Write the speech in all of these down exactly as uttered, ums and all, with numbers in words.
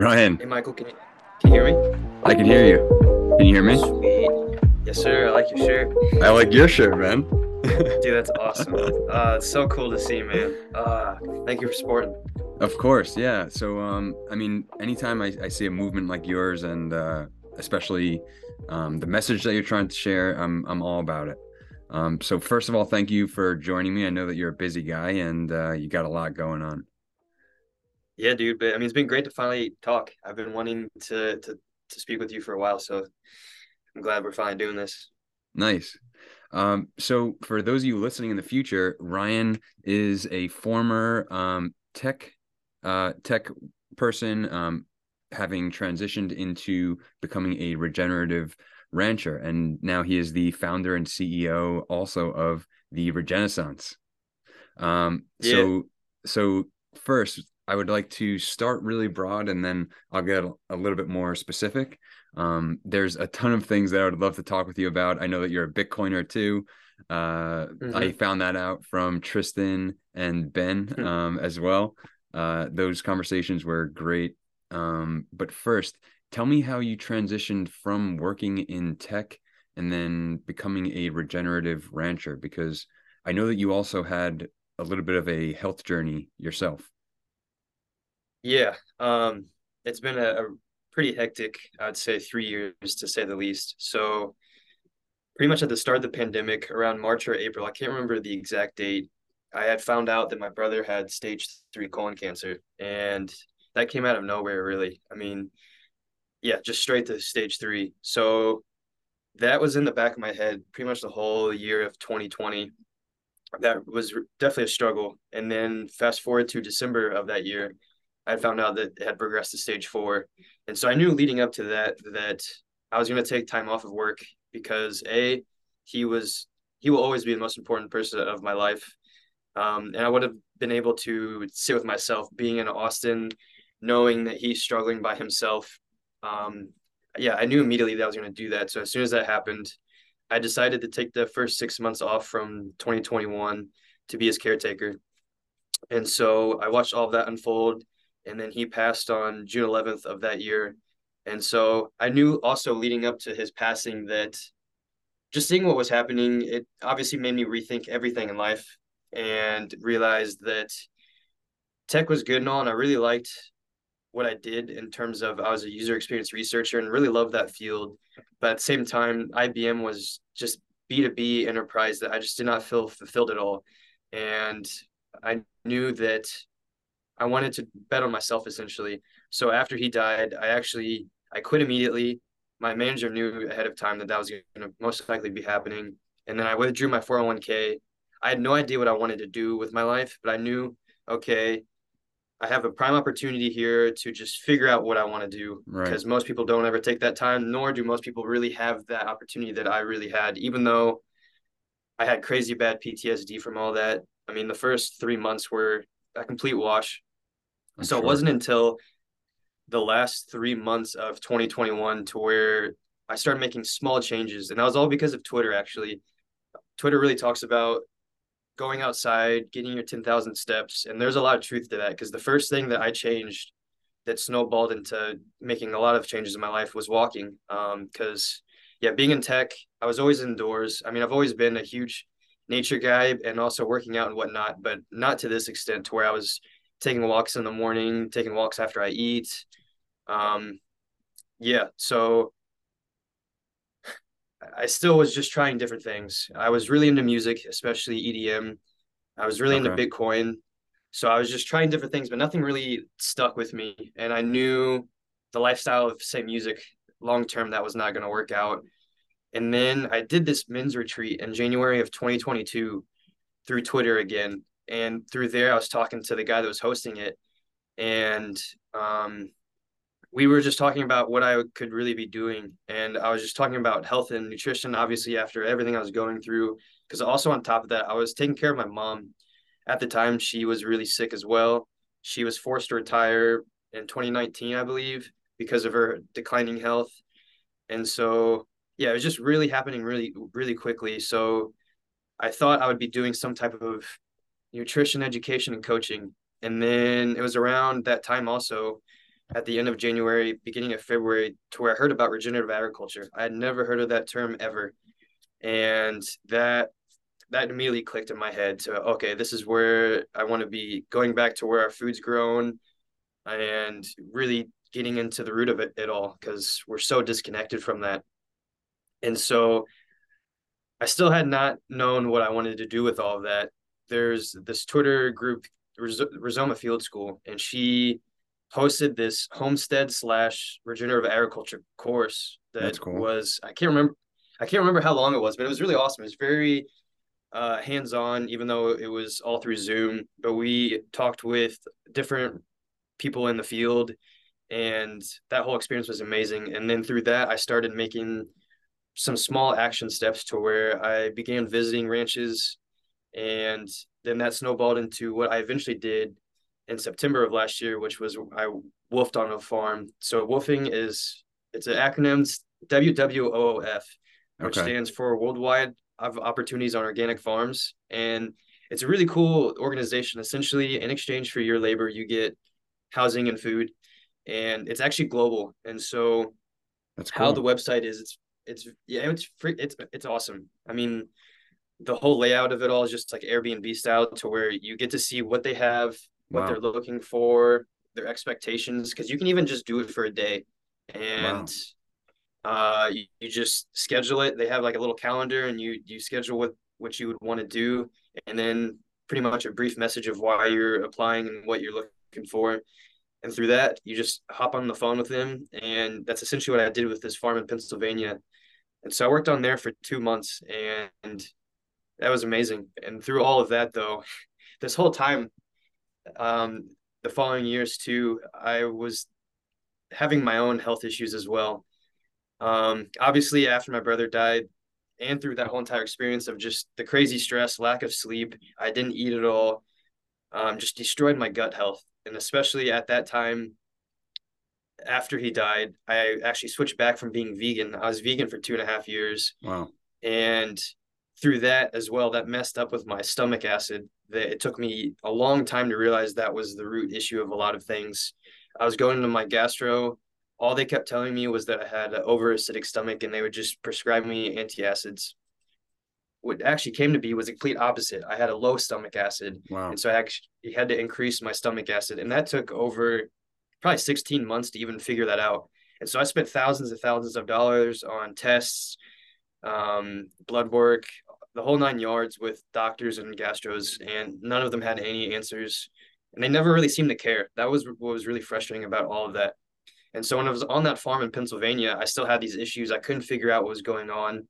Ryan. Hey, Michael, can you, can you hear me? I can hear you. Can you hear me? Sweet. Yes, sir. I like your shirt. I like your shirt, man. Dude, that's awesome. Uh, it's so cool to see you, man. Uh, thank you for supporting. Of course, yeah. So, um, I mean, anytime I, I see a movement like yours, and uh, especially um, the message that you're trying to share, I'm, I'm all about it. Um, so first of all, thank you for joining me. I know that you're a busy guy, and uh, you got a lot going on. Yeah, dude. But I mean, it's been great to finally talk. I've been wanting to to, to speak with you for a while, so I'm glad we're finally doing this. Nice. Um, so for those of you listening in the future, Ryan is a former um, tech uh, tech person, um, having transitioned into becoming a regenerative rancher, and now he is the founder and C E O also of the Regenaissance. Um, yeah. So, so first, I would like to start really broad, and then I'll get a little bit more specific. Um, there's a ton of things that I would love to talk with you about. I know that you're a Bitcoiner too. Uh, mm-hmm. I found that out from Tristan and Ben mm-hmm. um, as well. Uh, those conversations were great. Um, but first, tell me how you transitioned from working in tech and then becoming a regenerative rancher, because I know that you also had a little bit of a health journey yourself. Yeah, um, it's been a, a pretty hectic, I'd say, three years to say the least. So pretty much at the start of the pandemic, around March or April, I can't remember the exact date, I had found out that my brother had stage three colon cancer, and that came out of nowhere, really. I mean, yeah, just straight to stage three. So that was in the back of my head pretty much the whole year of twenty twenty. That was definitely a struggle. And then fast forward to December of that year, I found out that it had progressed to stage four. And so I knew leading up to that, that I was going to take time off of work because A, he was, he will always be the most important person of my life. Um, and I would have been able to sit with myself being in Austin, knowing that he's struggling by himself. Um, yeah, I knew immediately that I was going to do that. So as soon as that happened, I decided to take the first six months off from twenty twenty-one to be his caretaker. And so I watched all of that unfold. And then he passed on June eleventh of that year. And so I knew also leading up to his passing that just seeing what was happening, it obviously made me rethink everything in life and realized that tech was good and all. And I really liked what I did in terms of I was a user experience researcher and really loved that field. But at the same time, I B M was just B two B enterprise that I just did not feel fulfilled at all. And I knew that I wanted to bet on myself, essentially. So after he died, I actually, I quit immediately. My manager knew ahead of time that that was going to most likely be happening. And then I withdrew my four oh one k. I had no idea what I wanted to do with my life, but I knew, okay, I have a prime opportunity here to just figure out what I want to do, because right. most people don't ever take that time, nor do most people really have that opportunity that I really had, even though I had crazy bad P T S D from all that. I mean, the first three months were a complete wash. I'm so sure. It wasn't until the last three months of twenty twenty-one to where I started making small changes. And that was all because of Twitter, actually. Twitter really talks about going outside, getting your ten thousand steps. And there's a lot of truth to that, because the first thing that I changed that snowballed into making a lot of changes in my life was walking. Um, because, yeah, being in tech, I was always indoors. I mean, I've always been a huge nature guy and also working out and whatnot, but not to this extent to where I was taking walks in the morning, taking walks after I eat. Um, yeah, so I still was just trying different things. I was really into music, especially E D M. I was really okay. into Bitcoin. So I was just trying different things, but nothing really stuck with me. And I knew the lifestyle of, say, music, long-term, that was not going to work out. And then I did this men's retreat in January of twenty twenty-two through Twitter again. And through there, I was talking to the guy that was hosting it. And um, we were just talking about what I could really be doing. And I was just talking about health and nutrition, obviously, after everything I was going through. Because also on top of that, I was taking care of my mom. At the time, she was really sick as well. She was forced to retire in twenty nineteen, I believe, because of her declining health. And so, yeah, it was just really happening really, really quickly. So I thought I would be doing some type of nutrition education and coaching. And then it was around that time also at the end of January, beginning of February, to where I heard about regenerative agriculture. I had never heard of that term ever. And that that immediately clicked in my head to, okay, this is where I want to be, going back to where our food's grown and really getting into the root of it at all, because we're so disconnected from that. And so I still had not known what I wanted to do with all of that. There's this Twitter group, Rizoma Field School, and she hosted this homestead slash regenerative agriculture course that That's cool. was, I can't remember, I can't remember how long it was, but it was really awesome. It was very uh, hands-on, even though it was all through Zoom, but we talked with different people in the field, and that whole experience was amazing. And then through that, I started making some small action steps to where I began visiting ranches, and then that snowballed into what I eventually did in September of last year, which was I woofed on a farm. So woofing is, it's an acronym, W W O O F, which okay. stands for Worldwide Opportunities on Organic Farms. And it's a really cool organization. Essentially, in exchange for your labor, you get housing and food, and it's actually global. And so That's cool. how the website is, it's, it's, yeah, it's free. It's, it's awesome. I mean, the whole layout of it all is just like Airbnb style, to where you get to see what they have, what wow. they're looking for, their expectations, because you can even just do it for a day. And wow. uh, you, you just schedule it. They have like a little calendar, and you you schedule what, what you would want to do, and then pretty much a brief message of why you're applying and what you're looking for. And through that, you just hop on the phone with them. And that's essentially what I did with this farm in Pennsylvania. And so I worked on there for two months, and that was amazing. And through all of that, though, this whole time, um, the following years too, I was having my own health issues as well. Um, obviously, after my brother died, and through that whole entire experience of just the crazy stress, lack of sleep, I didn't eat at all, um, just destroyed my gut health. And especially at that time, after he died, I actually switched back from being vegan. I was vegan for two and a half years. Wow. And through that as well, that messed up with my stomach acid. That it took me a long time to realize that was the root issue of a lot of things. I was going to my gastro. All they kept telling me was that I had an over-acidic stomach, and they would just prescribe me antacids. What actually came to be was the complete opposite. I had a low stomach acid. Wow. And so I actually had to increase my stomach acid. And that took over probably sixteen months to even figure that out. And so I spent thousands and thousands of dollars on tests, um, blood work, the whole nine yards with doctors and gastros, and none of them had any answers. And they never really seemed to care. That was what was really frustrating about all of that. And so when I was on that farm in Pennsylvania, I still had these issues. I couldn't figure out what was going on.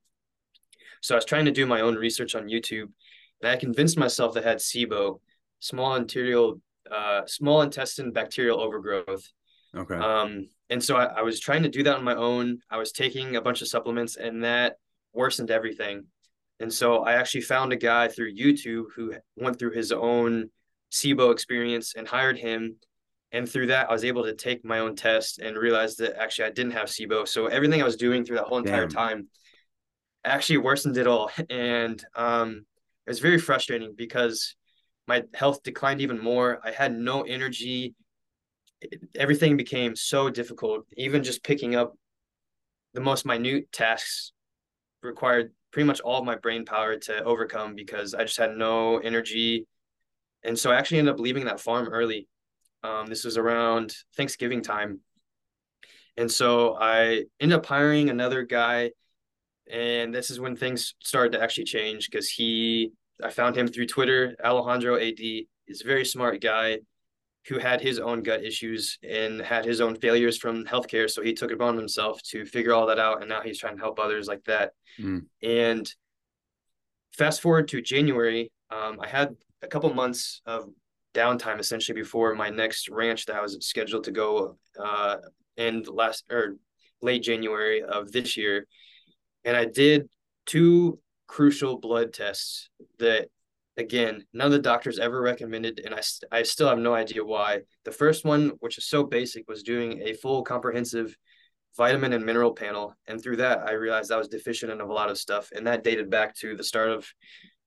So I was trying to do my own research on YouTube, and I convinced myself that I had SIBO, small intestinal, uh, small intestine bacterial overgrowth. Okay. Um, and so I, I was trying to do that on my own. I was taking a bunch of supplements, and that worsened everything. And so I actually found a guy through YouTube who went through his own SIBO experience and hired him. And through that, I was able to take my own test and realize that actually I didn't have SIBO. So everything I was doing through that whole entire Damn. time actually worsened it all. And um, it was very frustrating because my health declined even more. I had no energy. It, everything became so difficult. Even just picking up the most minute tasks required pretty much all of my brain power to overcome, because I just had no energy. And so I actually ended up leaving that farm early. Um, this was around Thanksgiving time. And so I ended up hiring another guy. And this is when things started to actually change, because he, I found him through Twitter. Alejandro A D is a very smart guy who had his own gut issues and had his own failures from healthcare. So he took it upon himself to figure all that out. And now he's trying to help others like that. Mm. And fast forward to January, um, I had a couple months of downtime essentially before my next ranch that I was scheduled to go uh, in last or late January of this year. And I did two crucial blood tests that, again, none of the doctors ever recommended, and I, I still have no idea why. The first one, which is so basic, was doing a full comprehensive vitamin and mineral panel. And through that, I realized I was deficient in a lot of stuff. And that dated back to the start of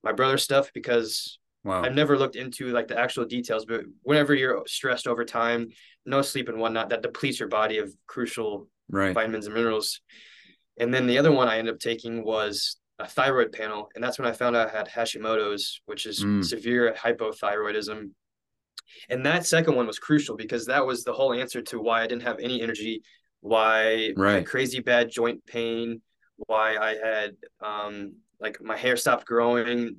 my brother's stuff, because Wow. I've never looked into like the actual details, but whenever you're stressed over time, no sleep and whatnot, that depletes your body of crucial right. vitamins and minerals. And then the other one I ended up taking was a thyroid panel. And that's when I found out I had Hashimoto's, which is mm. severe hypothyroidism. And that second one was crucial because that was the whole answer to why I didn't have any energy, why right. I had crazy bad joint pain, why I had um, like my hair stopped growing,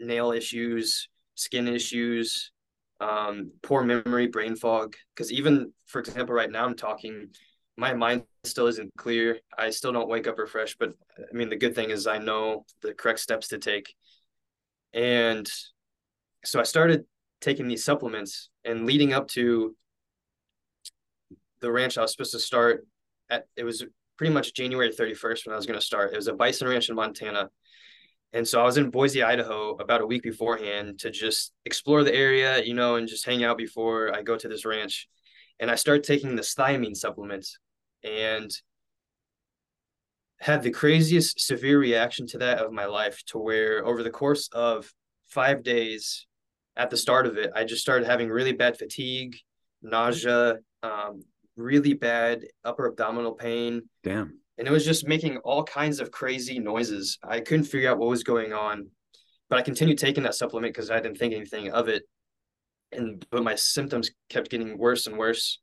nail issues, skin issues, um, poor memory, brain fog. Because even, for example, right now I'm talking, my mind still isn't clear. I still don't wake up refreshed. But I mean, the good thing is I know the correct steps to take. And so I started taking these supplements, and leading up to the ranch, I was supposed to start at, it was pretty much January thirty-first when I was going to start. It was a bison ranch in Montana. And so I was in Boise, Idaho about a week beforehand to just explore the area, you know, and just hang out before I go to this ranch. And I started taking this thiamine supplement and had the craziest severe reaction to that of my life, to where over the course of five days at the start of it, I just started having really bad fatigue, nausea, um, really bad upper abdominal pain. Damn. And it was just making all kinds of crazy noises. I couldn't figure out what was going on, but I continued taking that supplement because I didn't think anything of it. And but my symptoms kept getting worse and worse.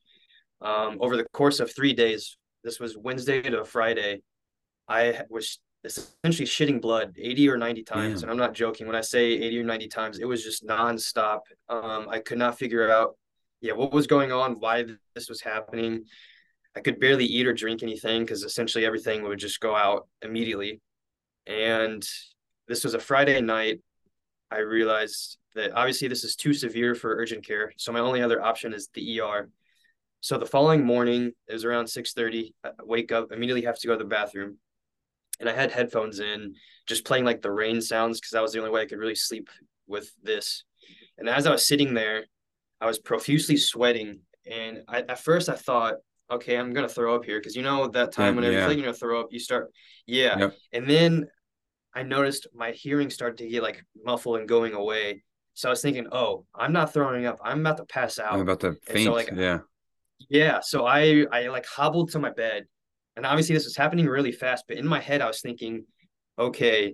Um, over the course of three days, this was Wednesday to Friday, I was essentially shitting blood eighty or ninety times. Yeah. And I'm not joking when I say eighty or ninety times. It was just nonstop. Um, I could not figure out, yeah, what was going on, why this was happening. I could barely eat or drink anything because essentially everything would just go out immediately. And this was a Friday night. I realized that obviously this is too severe for urgent care. So my only other option is the E R. So the following morning, it was around six thirty. I wake up, immediately have to go to the bathroom. And I had headphones in, just playing like the rain sounds because that was the only way I could really sleep with this. And as I was sitting there, I was profusely sweating. And I, at first I thought, okay, I'm going to throw up here. Cause you know, that time whenever yeah. you feel like you're going to throw up, you start. Yeah. Yep. And then I noticed my hearing started to get like muffled and going away. So I was thinking, oh, I'm not throwing up. I'm about to pass out. I'm about to faint. So, like, yeah. Yeah. So I, I like hobbled to my bed, and obviously this was happening really fast, but in my head I was thinking, okay,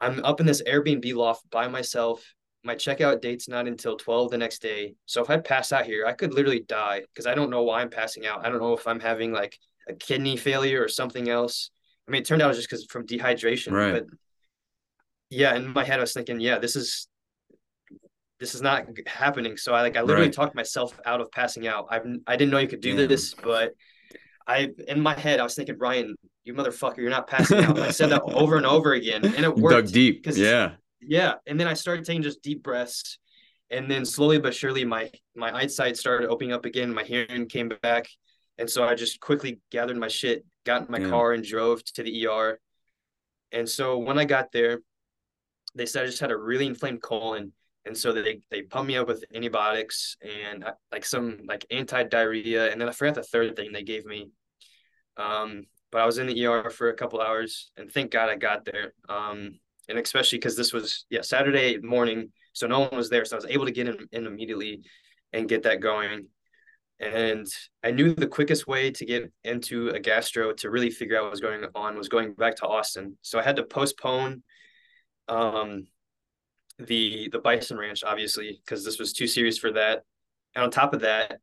I'm up in this Airbnb loft by myself. My checkout date's not until twelve the next day. So if I pass out here, I could literally die because I don't know why I'm passing out. I don't know if I'm having like a kidney failure or something else. I mean, it turned out it was just because from dehydration. Right. But yeah, in my head I was thinking, yeah, this is this is not happening. So I like I literally right. talked myself out of passing out. I I didn't know you could do Damn. this, but I in my head I was thinking, Ryan, you motherfucker, you're not passing out. I said that over and over again, and it worked. Dug deep. Yeah. Yeah. And then I started taking just deep breaths, and then slowly but surely my, my eyesight started opening up again. My hearing came back. And so I just quickly gathered my shit, got in my yeah. car and drove to the E R. And so when I got there, they said I just had a really inflamed colon. And so they, they pumped me up with antibiotics and like some like anti-diarrhea. And then I forgot the third thing they gave me. Um, but I was in the E R for a couple hours, and thank God I got there. Um, And especially because this was, yeah, Saturday morning, so no one was there. So I was able to get in, in immediately and get that going. And I knew the quickest way to get into a gastro to really figure out what was going on was going back to Austin. So I had to postpone um, the, the bison ranch, obviously, because this was too serious for that. And on top of that,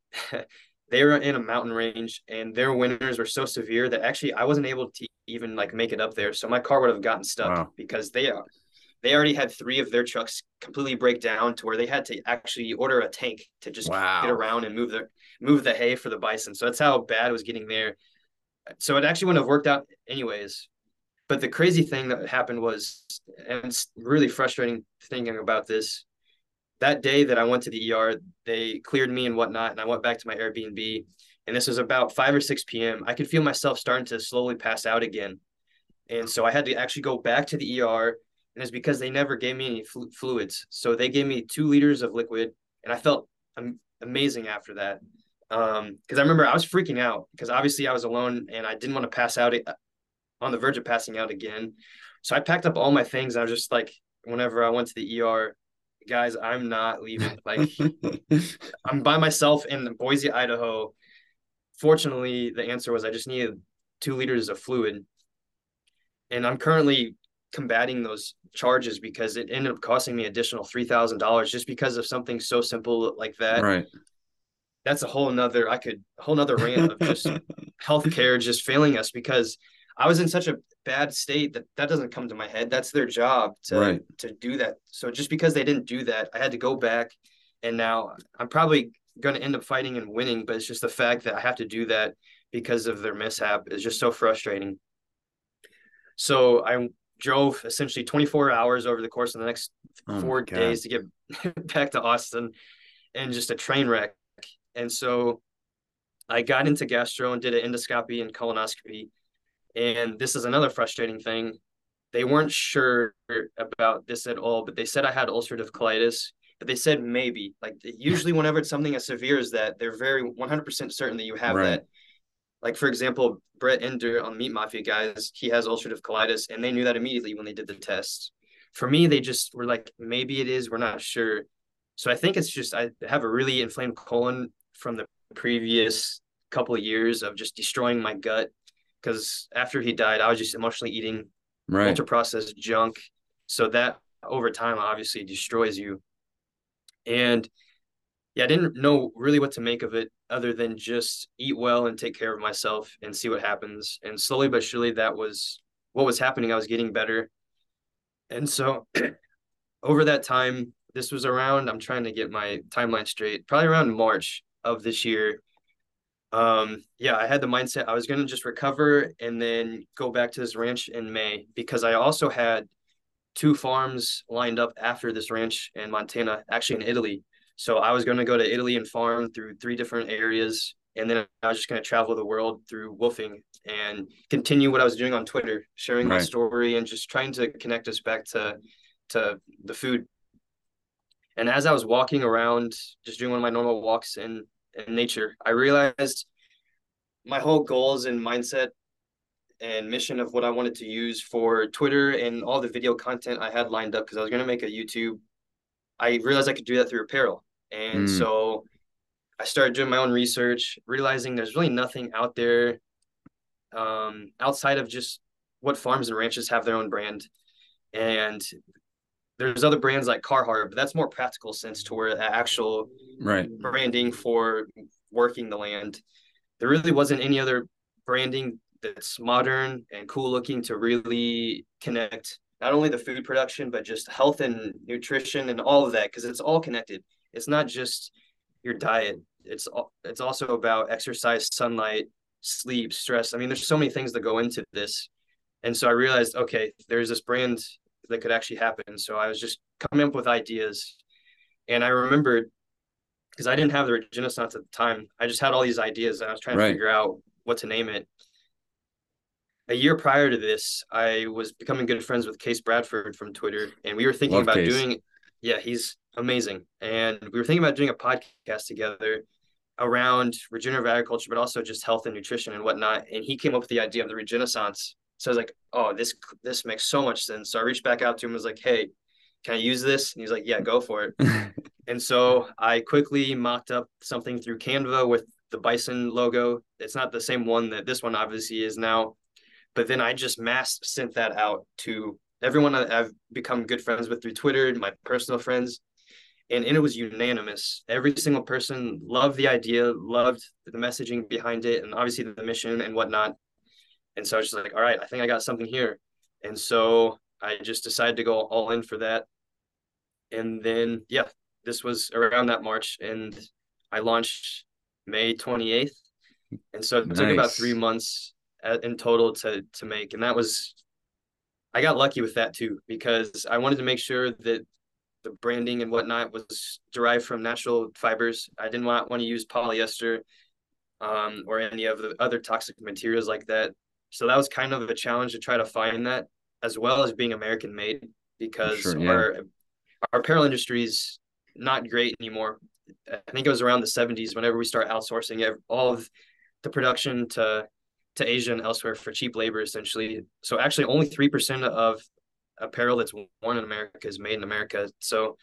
they were in a mountain range, and their winters were so severe that actually I wasn't able to even like make it up there. So my car would have gotten stuck wow. because they are, they already had three of their trucks completely break down to where they had to actually order a tank to just wow. get around and move the, move the hay for the bison. So that's how bad it was getting there. So it actually wouldn't have worked out anyways. But the crazy thing that happened was, and it's really frustrating thinking about this, that day that I went to the E R, they cleared me and whatnot, and I went back to my Airbnb. And this was about five or six p.m. I could feel myself starting to slowly pass out again. And so I had to actually go back to the E R, and it's because they never gave me any flu fluids. So they gave me two liters of liquid, and I felt am amazing after that. Um, because I remember I was freaking out because obviously I was alone, and I didn't want to pass out on the verge of passing out again. So I packed up all my things. And I was just like, whenever I went to the E R, guys, I'm not leaving. Like, I'm by myself in Boise, Idaho. Fortunately, the answer was I just needed two liters of fluid. And I'm currently combating those charges because it ended up costing me additional three thousand dollars just because of something so simple like that. Right. That's a whole nother, I could, a whole nother rant of just healthcare just failing us because I was in such a bad state that that doesn't come to my head. That's their job to, right. to do that. So just because they didn't do that, I had to go back, and now I'm probably going to end up fighting and winning, but it's just the fact that I have to do that because of their mishap is just so frustrating. So I drove essentially twenty-four hours over the course of the next oh four days to get back to Austin, and just a train wreck. And so I got into gastro and did an endoscopy and colonoscopy. And this is another frustrating thing. They weren't sure about this at all, but they said I had ulcerative colitis, but they said maybe. Like, usually whenever it's something as severe as that, they're very one hundred percent certain that you have right. that. Like, for example, Brett Ender on Meat Mafia, guys, he has ulcerative colitis, and they knew that immediately when they did the test. For me, they just were like, maybe it is, we're not sure. So I think it's just I have a really inflamed colon from the previous couple of years of just destroying my gut, because after he died, I was just emotionally eating right. ultra-processed junk. So that over time obviously destroys you. And yeah, I didn't know really what to make of it other than just eat well and take care of myself and see what happens. And slowly but surely, that was what was happening. I was getting better. And so over that time, this was around, I'm trying to get my timeline straight, probably around March of this year. Um, yeah, I had the mindset I was going to just recover and then go back to this ranch in May, because I also had two farms lined up after this ranch in Montana, actually in Italy. So I was going to go to Italy and farm through three different areas. And then I was just going to travel the world through woofing and continue what I was doing on Twitter, sharing right. my story and just trying to connect us back to, to the food. And as I was walking around, just doing one of my normal walks in, in nature, I realized my whole goals and mindset and mission of what I wanted to use for Twitter and all the video content I had lined up, because I was going to make a YouTube, I realized I could do that through apparel. And mm. so I started doing my own research, realizing there's really nothing out there um, outside of just what farms and ranches have their own brand. And there's other brands like Carhartt, but that's more practical sense to where actual right. branding for working the land. There really wasn't any other branding that's modern and cool looking to really connect not only the food production, but just health and nutrition and all of that, because it's all connected. It's not just your diet. It's it's also about exercise, sunlight, sleep, stress. I mean, there's so many things that go into this. And so I realized, okay, there's this brand that could actually happen. So I was just coming up with ideas. And I remembered, because I didn't have the Regenaissance at the time, I just had all these ideas and I was trying right. to figure out what to name it. A year prior to this, I was becoming good friends with Case Bradford from Twitter. And we were thinking Love about Case. doing, yeah, he's amazing. And we were thinking about doing a podcast together around regenerative agriculture, but also just health and nutrition and whatnot. And he came up with the idea of the Regenaissance. So I was like, oh, this this makes so much sense. So I reached back out to him and was like, hey, can I use this? And he's like, yeah, go for it. And so I quickly mocked up something through Canva with the bison logo. It's not the same one that this one obviously is now. But then I just mass sent that out to everyone I've become good friends with through Twitter, my personal friends. And, and it was unanimous. Every single person loved the idea, loved the messaging behind it, and obviously the mission and whatnot. And so I was just like, all right, I think I got something here. And so I just decided to go all in for that. And then, yeah, this was around that March. And I launched May twenty-eighth. And so it nice. took about three months in total to to make. And that was, I got lucky with that too, because I wanted to make sure that the branding and whatnot was derived from natural fibers. I didn't want, want to use polyester um, or any of the other toxic materials like that. So that was kind of a challenge to try to find that, as well as being American made, because sure, yeah. our, our apparel industry is not great anymore. I think it was around the seventies whenever we start outsourcing all of the production to, to Asia and elsewhere for cheap labor, essentially. So actually only three percent of apparel that's worn in America is made in America. So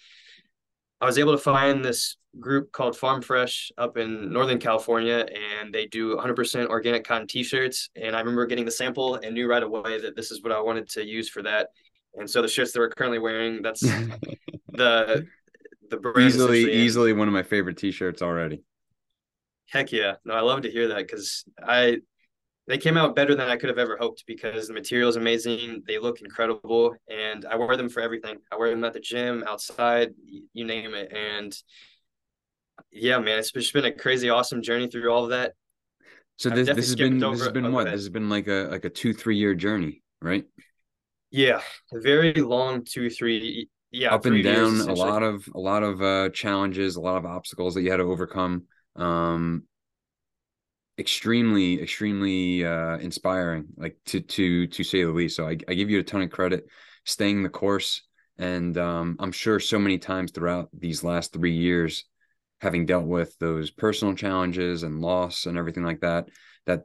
I was able to find this group called Farm Fresh up in Northern California, and they do one hundred percent organic cotton t-shirts. And I remember getting the sample and knew right away that this is what I wanted to use for that. And so the shirts that we're currently wearing, that's the the brand. Easily, easily one of my favorite t-shirts already. Heck yeah. No, I love to hear that, because I they came out better than I could have ever hoped, because the material is amazing. They look incredible, and I wear them for everything. I wear them at the gym, outside, you name it. And yeah, man, it's just been a crazy, awesome journey through all of that. So this, this has been, over, this has been what? This has been like a, like a two, three year journey, right? Yeah. A very long two, three. Yeah. Up and down, years, a lot of, a lot of uh, challenges, a lot of obstacles that you had to overcome. Um, extremely, extremely uh, inspiring, like to, to, to say the least. So I, I give you a ton of credit, staying the course. And um, I'm sure so many times throughout these last three years, having dealt with those personal challenges and loss and everything like that, that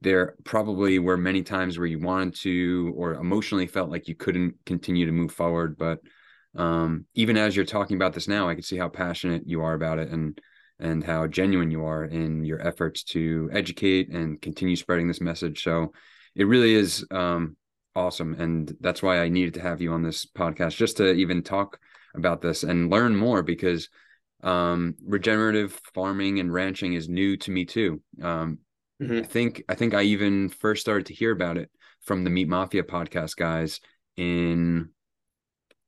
there probably were many times where you wanted to, or emotionally felt like you couldn't continue to move forward. But um, even as you're talking about this now, I can see how passionate you are about it, and and how genuine you are in your efforts to educate and continue spreading this message. So it really is um, awesome. And that's why I needed to have you on this podcast, just to even talk about this and learn more, because um, regenerative farming and ranching is new to me too. Um, mm-hmm. I think, I think I even first started to hear about it from the Meat Mafia podcast guys in,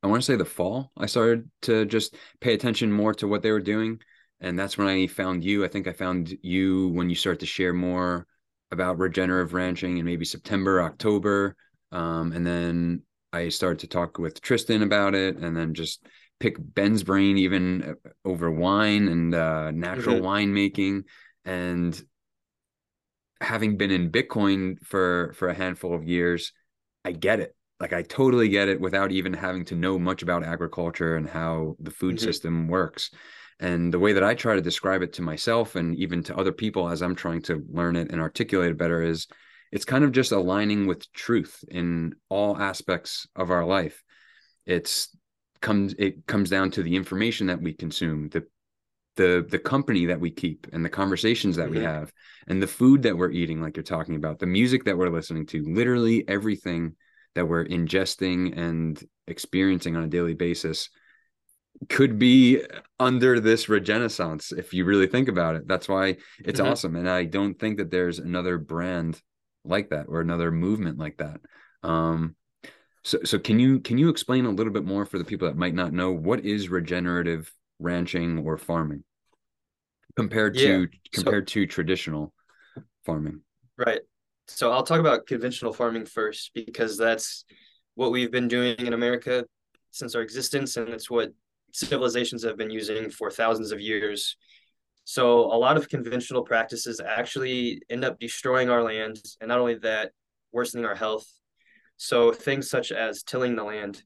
I want to say the fall. I started to just pay attention more to what they were doing. And that's when I found you. I think I found you when you start to share more about regenerative ranching in maybe September, October. Um, and then I started to talk with Tristan about it, and then just pick Ben's brain even over wine and uh, natural mm-hmm. winemaking. And having been in Bitcoin for, for a handful of years, I get it. Like, I totally get it without even having to know much about agriculture and how the food mm-hmm. system works. And the way that I try to describe it to myself and even to other people as I'm trying to learn it and articulate it better is it's kind of just aligning with truth in all aspects of our life. It's comes, it comes down to the information that we consume, the, the, the company that we keep, and the conversations that mm-hmm. we have, and the food that we're eating, like you're talking about, the music that we're listening to, literally everything that we're ingesting and experiencing on a daily basis could be under this Regenaissance if you really think about it. That's why it's mm-hmm. awesome. And I don't think that there's another brand like that or another movement like that. Um, so so can you can you explain a little bit more for the people that might not know, what is regenerative ranching or farming compared yeah. to compared so, to traditional farming? Right. So I'll talk about conventional farming first, because that's what we've been doing in America since our existence, and it's what civilizations have been using for thousands of years. So a lot of conventional practices actually end up destroying our land, and not only that, worsening our health. So things such as tilling the land,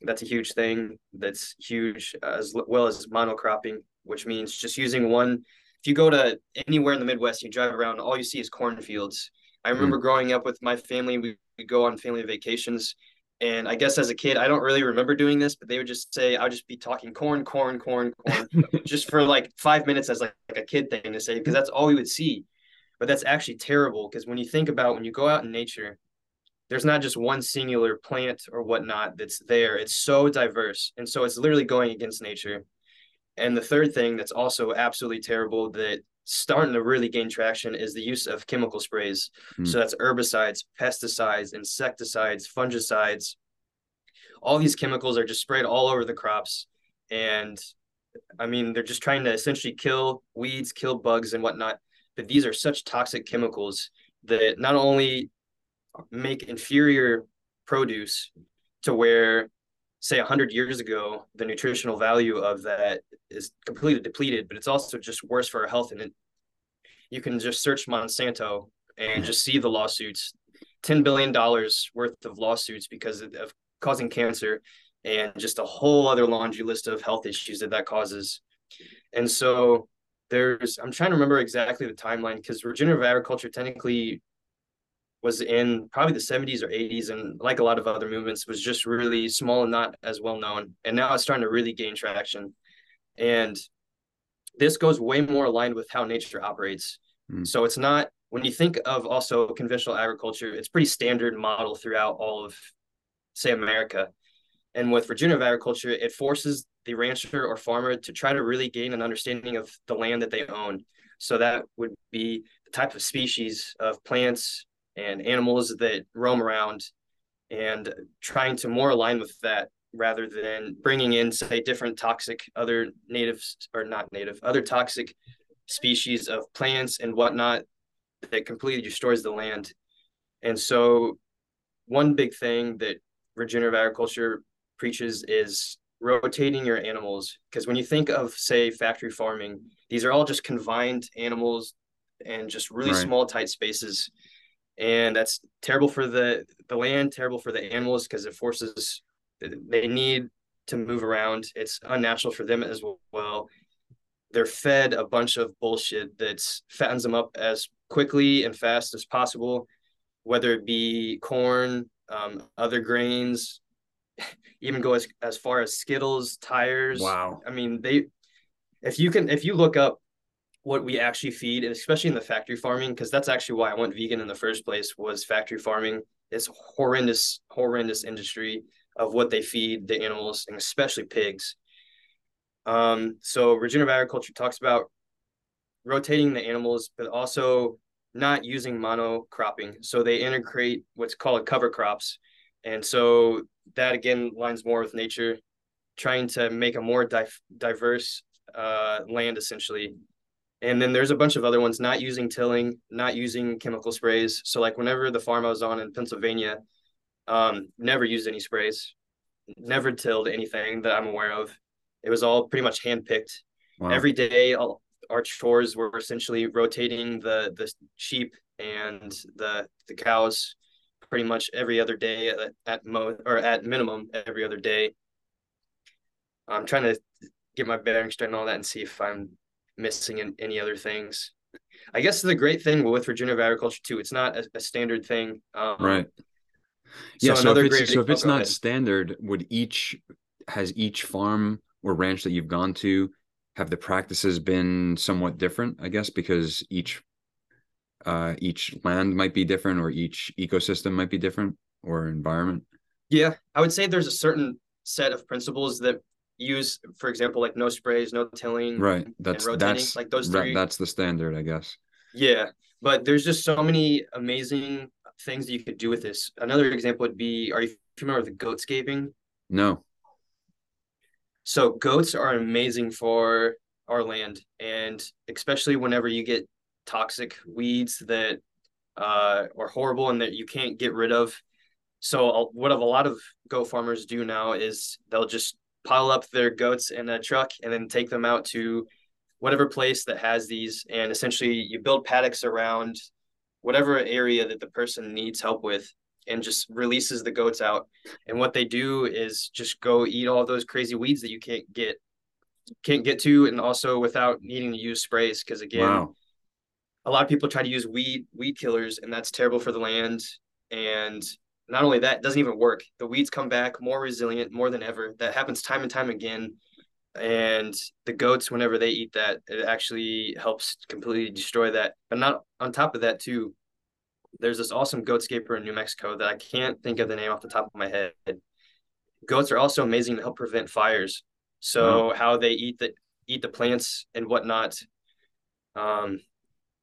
that's a huge thing. That's huge, as well as monocropping, which means just using one. If you go to anywhere in the Midwest, you drive around, all you see is cornfields. I remember mm-hmm. growing up with my family, we would go on family vacations. And I guess as a kid, I don't really remember doing this, but they would just say, I'll just be talking corn, corn, corn, corn, just for like five minutes as like, like a kid thing to say, because that's all we would see. But that's actually terrible, because when you think about when you go out in nature, there's not just one singular plant or whatnot that's there. It's so diverse. And so it's literally going against nature. And the third thing that's also absolutely terrible that starting to really gain traction is the use of chemical sprays. Mm. So that's herbicides, pesticides, insecticides, fungicides. All these chemicals are just sprayed all over the crops. And I mean, they're just trying to essentially kill weeds, kill bugs and whatnot. But these are such toxic chemicals that not only make inferior produce to where, say, one hundred years ago, the nutritional value of that is completely depleted, but it's also just worse for our health. And it, you can just search Monsanto and just see the lawsuits, ten billion dollars worth of lawsuits because of causing cancer, and just a whole other laundry list of health issues that that causes. And so there's, I'm trying to remember exactly the timeline, because regenerative agriculture technically was in probably the seventies or eighties, and like a lot of other movements, was just really small and not as well known. And now it's starting to really gain traction. And this goes way more aligned with how nature operates. Mm. So it's not, when you think of also conventional agriculture, it's pretty standard model throughout all of, say, America. And with regenerative agriculture, it forces the rancher or farmer to try to really gain an understanding of the land that they own. So that would be the type of species of plants and animals that roam around, and trying to more align with that rather than bringing in, say, different toxic other natives or not native, other toxic species of plants and whatnot that completely destroys the land. And so one big thing that regenerative agriculture preaches is rotating your animals, because when you think of, say, factory farming, these are all just confined animals and just really right. small, tight spaces. And that's terrible for the, the land, terrible for the animals, because it forces, they need to move around. It's unnatural for them as well. They're fed a bunch of bullshit that fattens them up as quickly and fast as possible, whether it be corn, um, other grains, even go as, as far as Skittles, tires. Wow. I mean, they, if you can, if you look up what we actually feed, and especially in the factory farming, because that's actually why I went vegan in the first place, was factory farming. It's horrendous, horrendous industry of what they feed the animals, and especially pigs. Um, so regenerative agriculture talks about rotating the animals, but also not using monocropping. So they integrate what's called cover crops. And so that, again, lines more with nature, trying to make a more di- diverse uh, land, essentially. And then there's a bunch of other ones, not using tilling, not using chemical sprays. So like whenever the farm I was on in Pennsylvania, um, never used any sprays, never tilled anything that I'm aware of. It was all pretty much handpicked. Wow. Every day, all, our chores were essentially rotating the, the sheep and the, the cows pretty much every other day at, at most, or at minimum every other day. I'm trying to get my bearings straight and all that and see if I'm missing in any other things. I guess the great thing with regenerative agriculture too, it's not a, a standard thing. Um, right. Yeah. So, so another if it's, so if it's not ahead. standard, would each, has each farm or ranch that you've gone to, have the practices been somewhat different, I guess, because each uh, each land might be different, or each ecosystem might be different, or environment? Yeah, I would say there's a certain set of principles that use, for example, like no sprays, no tilling, right? That's and rotating, that's like those three. That's the standard, I guess. Yeah, but there's just so many amazing things that you could do with this. Another example would be: are you familiar with goatscaping? No. So goats are amazing for our land, and especially whenever you get toxic weeds that uh, are horrible and that you can't get rid of. So what a lot of goat farmers do now is they'll just pile up their goats in a truck and then take them out to whatever place that has these. And essentially you build paddocks around whatever area that the person needs help with, and just releases the goats out. And what they do is just go eat all those crazy weeds that you can't get, can't get to. And also without needing to use sprays. Cause again, wow. a lot of people try to use weed, weed killers, and that's terrible for the land. And not only that, it doesn't even work. The weeds come back more resilient, more than ever. That happens time and time again. And the goats, whenever they eat that, it actually helps completely destroy that. But not on top of that too, there's this awesome goatscaper in New Mexico that I can't think of the name off the top of my head. Goats are also amazing to help prevent fires. So wow. how they eat the eat the plants and whatnot. Um,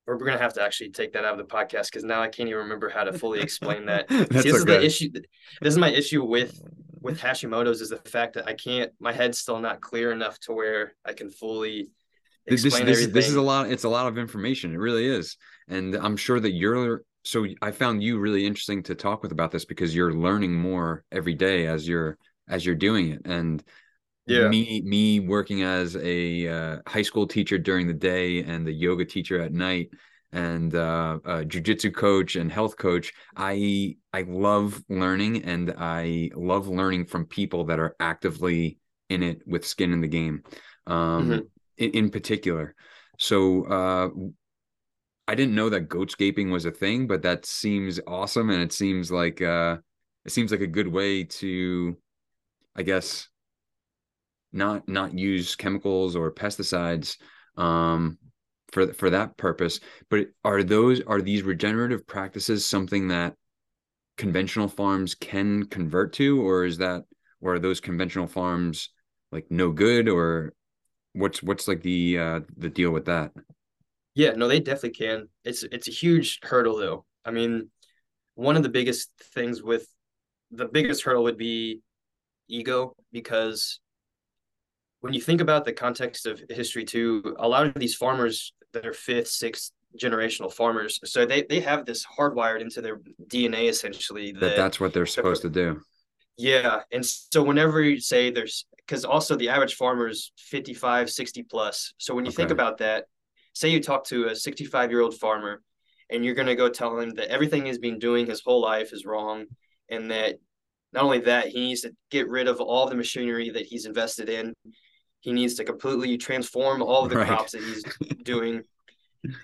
we're going to have to actually take that out of the podcast, because now I can't even remember how to fully explain that. See, this okay. is the issue. This is my issue with with Hashimoto's, is the fact that I can't. My head's still not clear enough to where I can fully. This this, this, this is a lot. It's a lot of information. It really is, and I'm sure that you're. So I found you really interesting to talk with about this, because you're learning more every day as you're as you're doing it. And yeah. me me working as a uh, high school teacher during the day and a yoga teacher at night and uh, a jiu-jitsu coach and health coach, I I love learning, and I love learning from people that are actively in it with skin in the game, um, mm-hmm. in, in particular. So. Uh, I didn't know that goatscaping was a thing, but that seems awesome, and it seems like uh, it seems like a good way to, I guess, not not use chemicals or pesticides um, for for that purpose. But are those are these regenerative practices something that conventional farms can convert to, or is that or are those conventional farms like no good, or what's what's like the uh, the deal with that? Yeah, no, they definitely can. It's it's a huge hurdle though. I mean, one of the biggest things with the biggest hurdle would be ego, because when you think about the context of history too, a lot of these farmers that are fifth, sixth generational farmers, so they, they have this hardwired into their D N A essentially. That, that that's what they're supposed to do. Yeah. And so whenever you say there's, because also the average farmer is fifty-five, sixty plus. So when you okay. think about that, say you talk to a sixty-five year old farmer and you're going to go tell him that everything he's been doing his whole life is wrong. And that not only that, he needs to get rid of all the machinery that he's invested in. He needs to completely transform all of the right. crops that he's doing.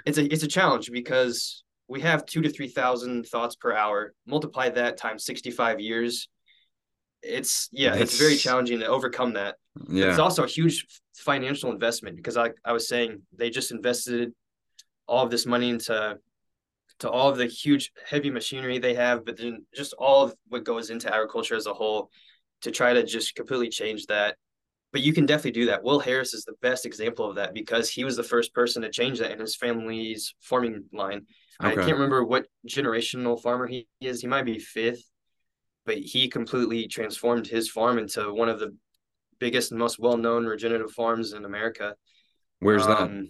It's a, it's a challenge because we have two to three thousand thoughts per hour. Multiply that times sixty-five years. It's yeah, That's... it's very challenging to overcome that. Yeah. But it's also a huge financial investment because I, I was saying they just invested all of this money into to all of the huge heavy machinery they have, but then just all of what goes into agriculture as a whole to try to just completely change that. But you can definitely do that. Will Harris is the best example of that because he was the first person to change that in his family's farming line. Okay. I can't remember what generational farmer he is. He might be fifth, but he completely transformed his farm into one of the biggest and most well-known regenerative farms in America. Where's um,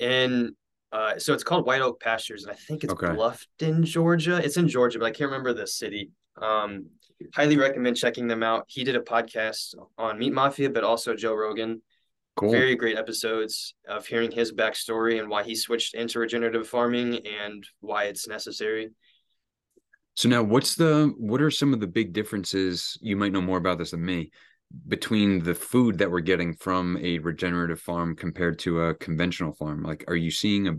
that? And... Uh, so it's called White Oak Pastures, and I think it's okay. Bluffton, Georgia. It's in Georgia, but I can't remember the city. Um, highly recommend checking them out. He did a podcast on Meat Mafia, but also Joe Rogan. Cool. Very great episodes of hearing his backstory and why he switched into regenerative farming and why it's necessary. So now what's the, what are some of the big differences, you might know more about this than me, between the food that we're getting from a regenerative farm compared to a conventional farm? Like, are you seeing a,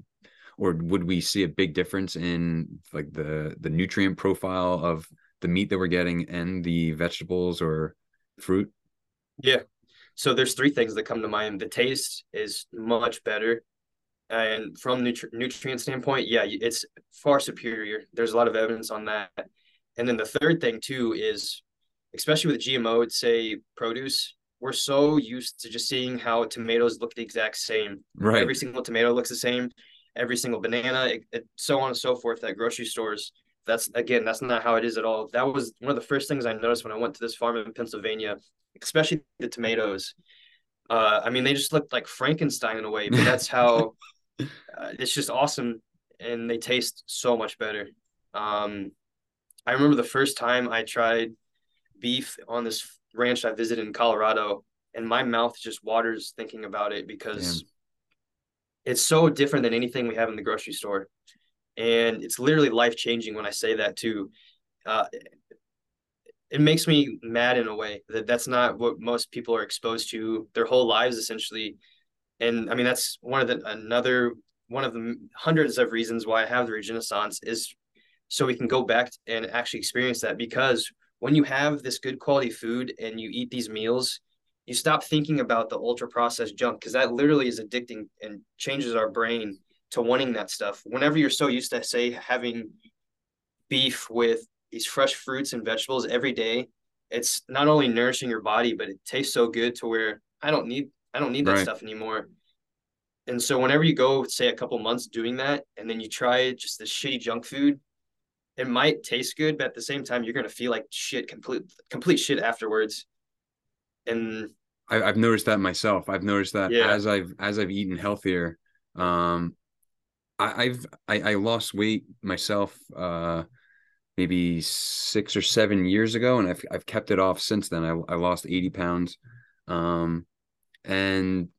or would we see a big difference in like the, the nutrient profile of the meat that we're getting and the vegetables or fruit? Yeah. So there's three things that come to mind. The taste is much better. And from nutri- nutrient standpoint, yeah, it's far superior. There's a lot of evidence on that. And then the third thing too is, especially with G M O, it's say produce, we're so used to just seeing how tomatoes look the exact same. Right. Every single tomato looks the same. Every single banana, it, it, so on and so forth at grocery stores. That's, again, that's not how it is at all. That was one of the first things I noticed when I went to this farm in Pennsylvania, especially the tomatoes. Uh, I mean, they just looked like Frankenstein in a way, but that's how uh, it's just awesome. And they taste so much better. Um, I remember the first time I tried beef on this ranch I visited in Colorado, and my mouth just waters thinking about it because Damn. It's so different than anything we have in the grocery store. And it's literally life-changing when I say that too. Uh, it makes me mad in a way that that's not what most people are exposed to their whole lives essentially. And I mean, that's one of the, another, one of the hundreds of reasons why I have the Regenaissance is so we can go back and actually experience that, because when you have this good quality food and you eat these meals, you stop thinking about the ultra processed junk, because that literally is addicting and changes our brain to wanting that stuff. Whenever you're so used to, say, having beef with these fresh fruits and vegetables every day, it's not only nourishing your body, but it tastes so good to where I don't need I don't need that right. stuff anymore. And so whenever you go, say, a couple months doing that, and then you try just this shitty junk food, it might taste good, but at the same time, you're going to feel like shit, complete, complete shit afterwards. And I, I've noticed that myself. I've noticed that yeah. as I've, as I've eaten healthier, um, I, I've, I, I lost weight myself, uh, maybe six or seven years ago. And I've, I've kept it off since then. I, I lost eighty pounds. Um, and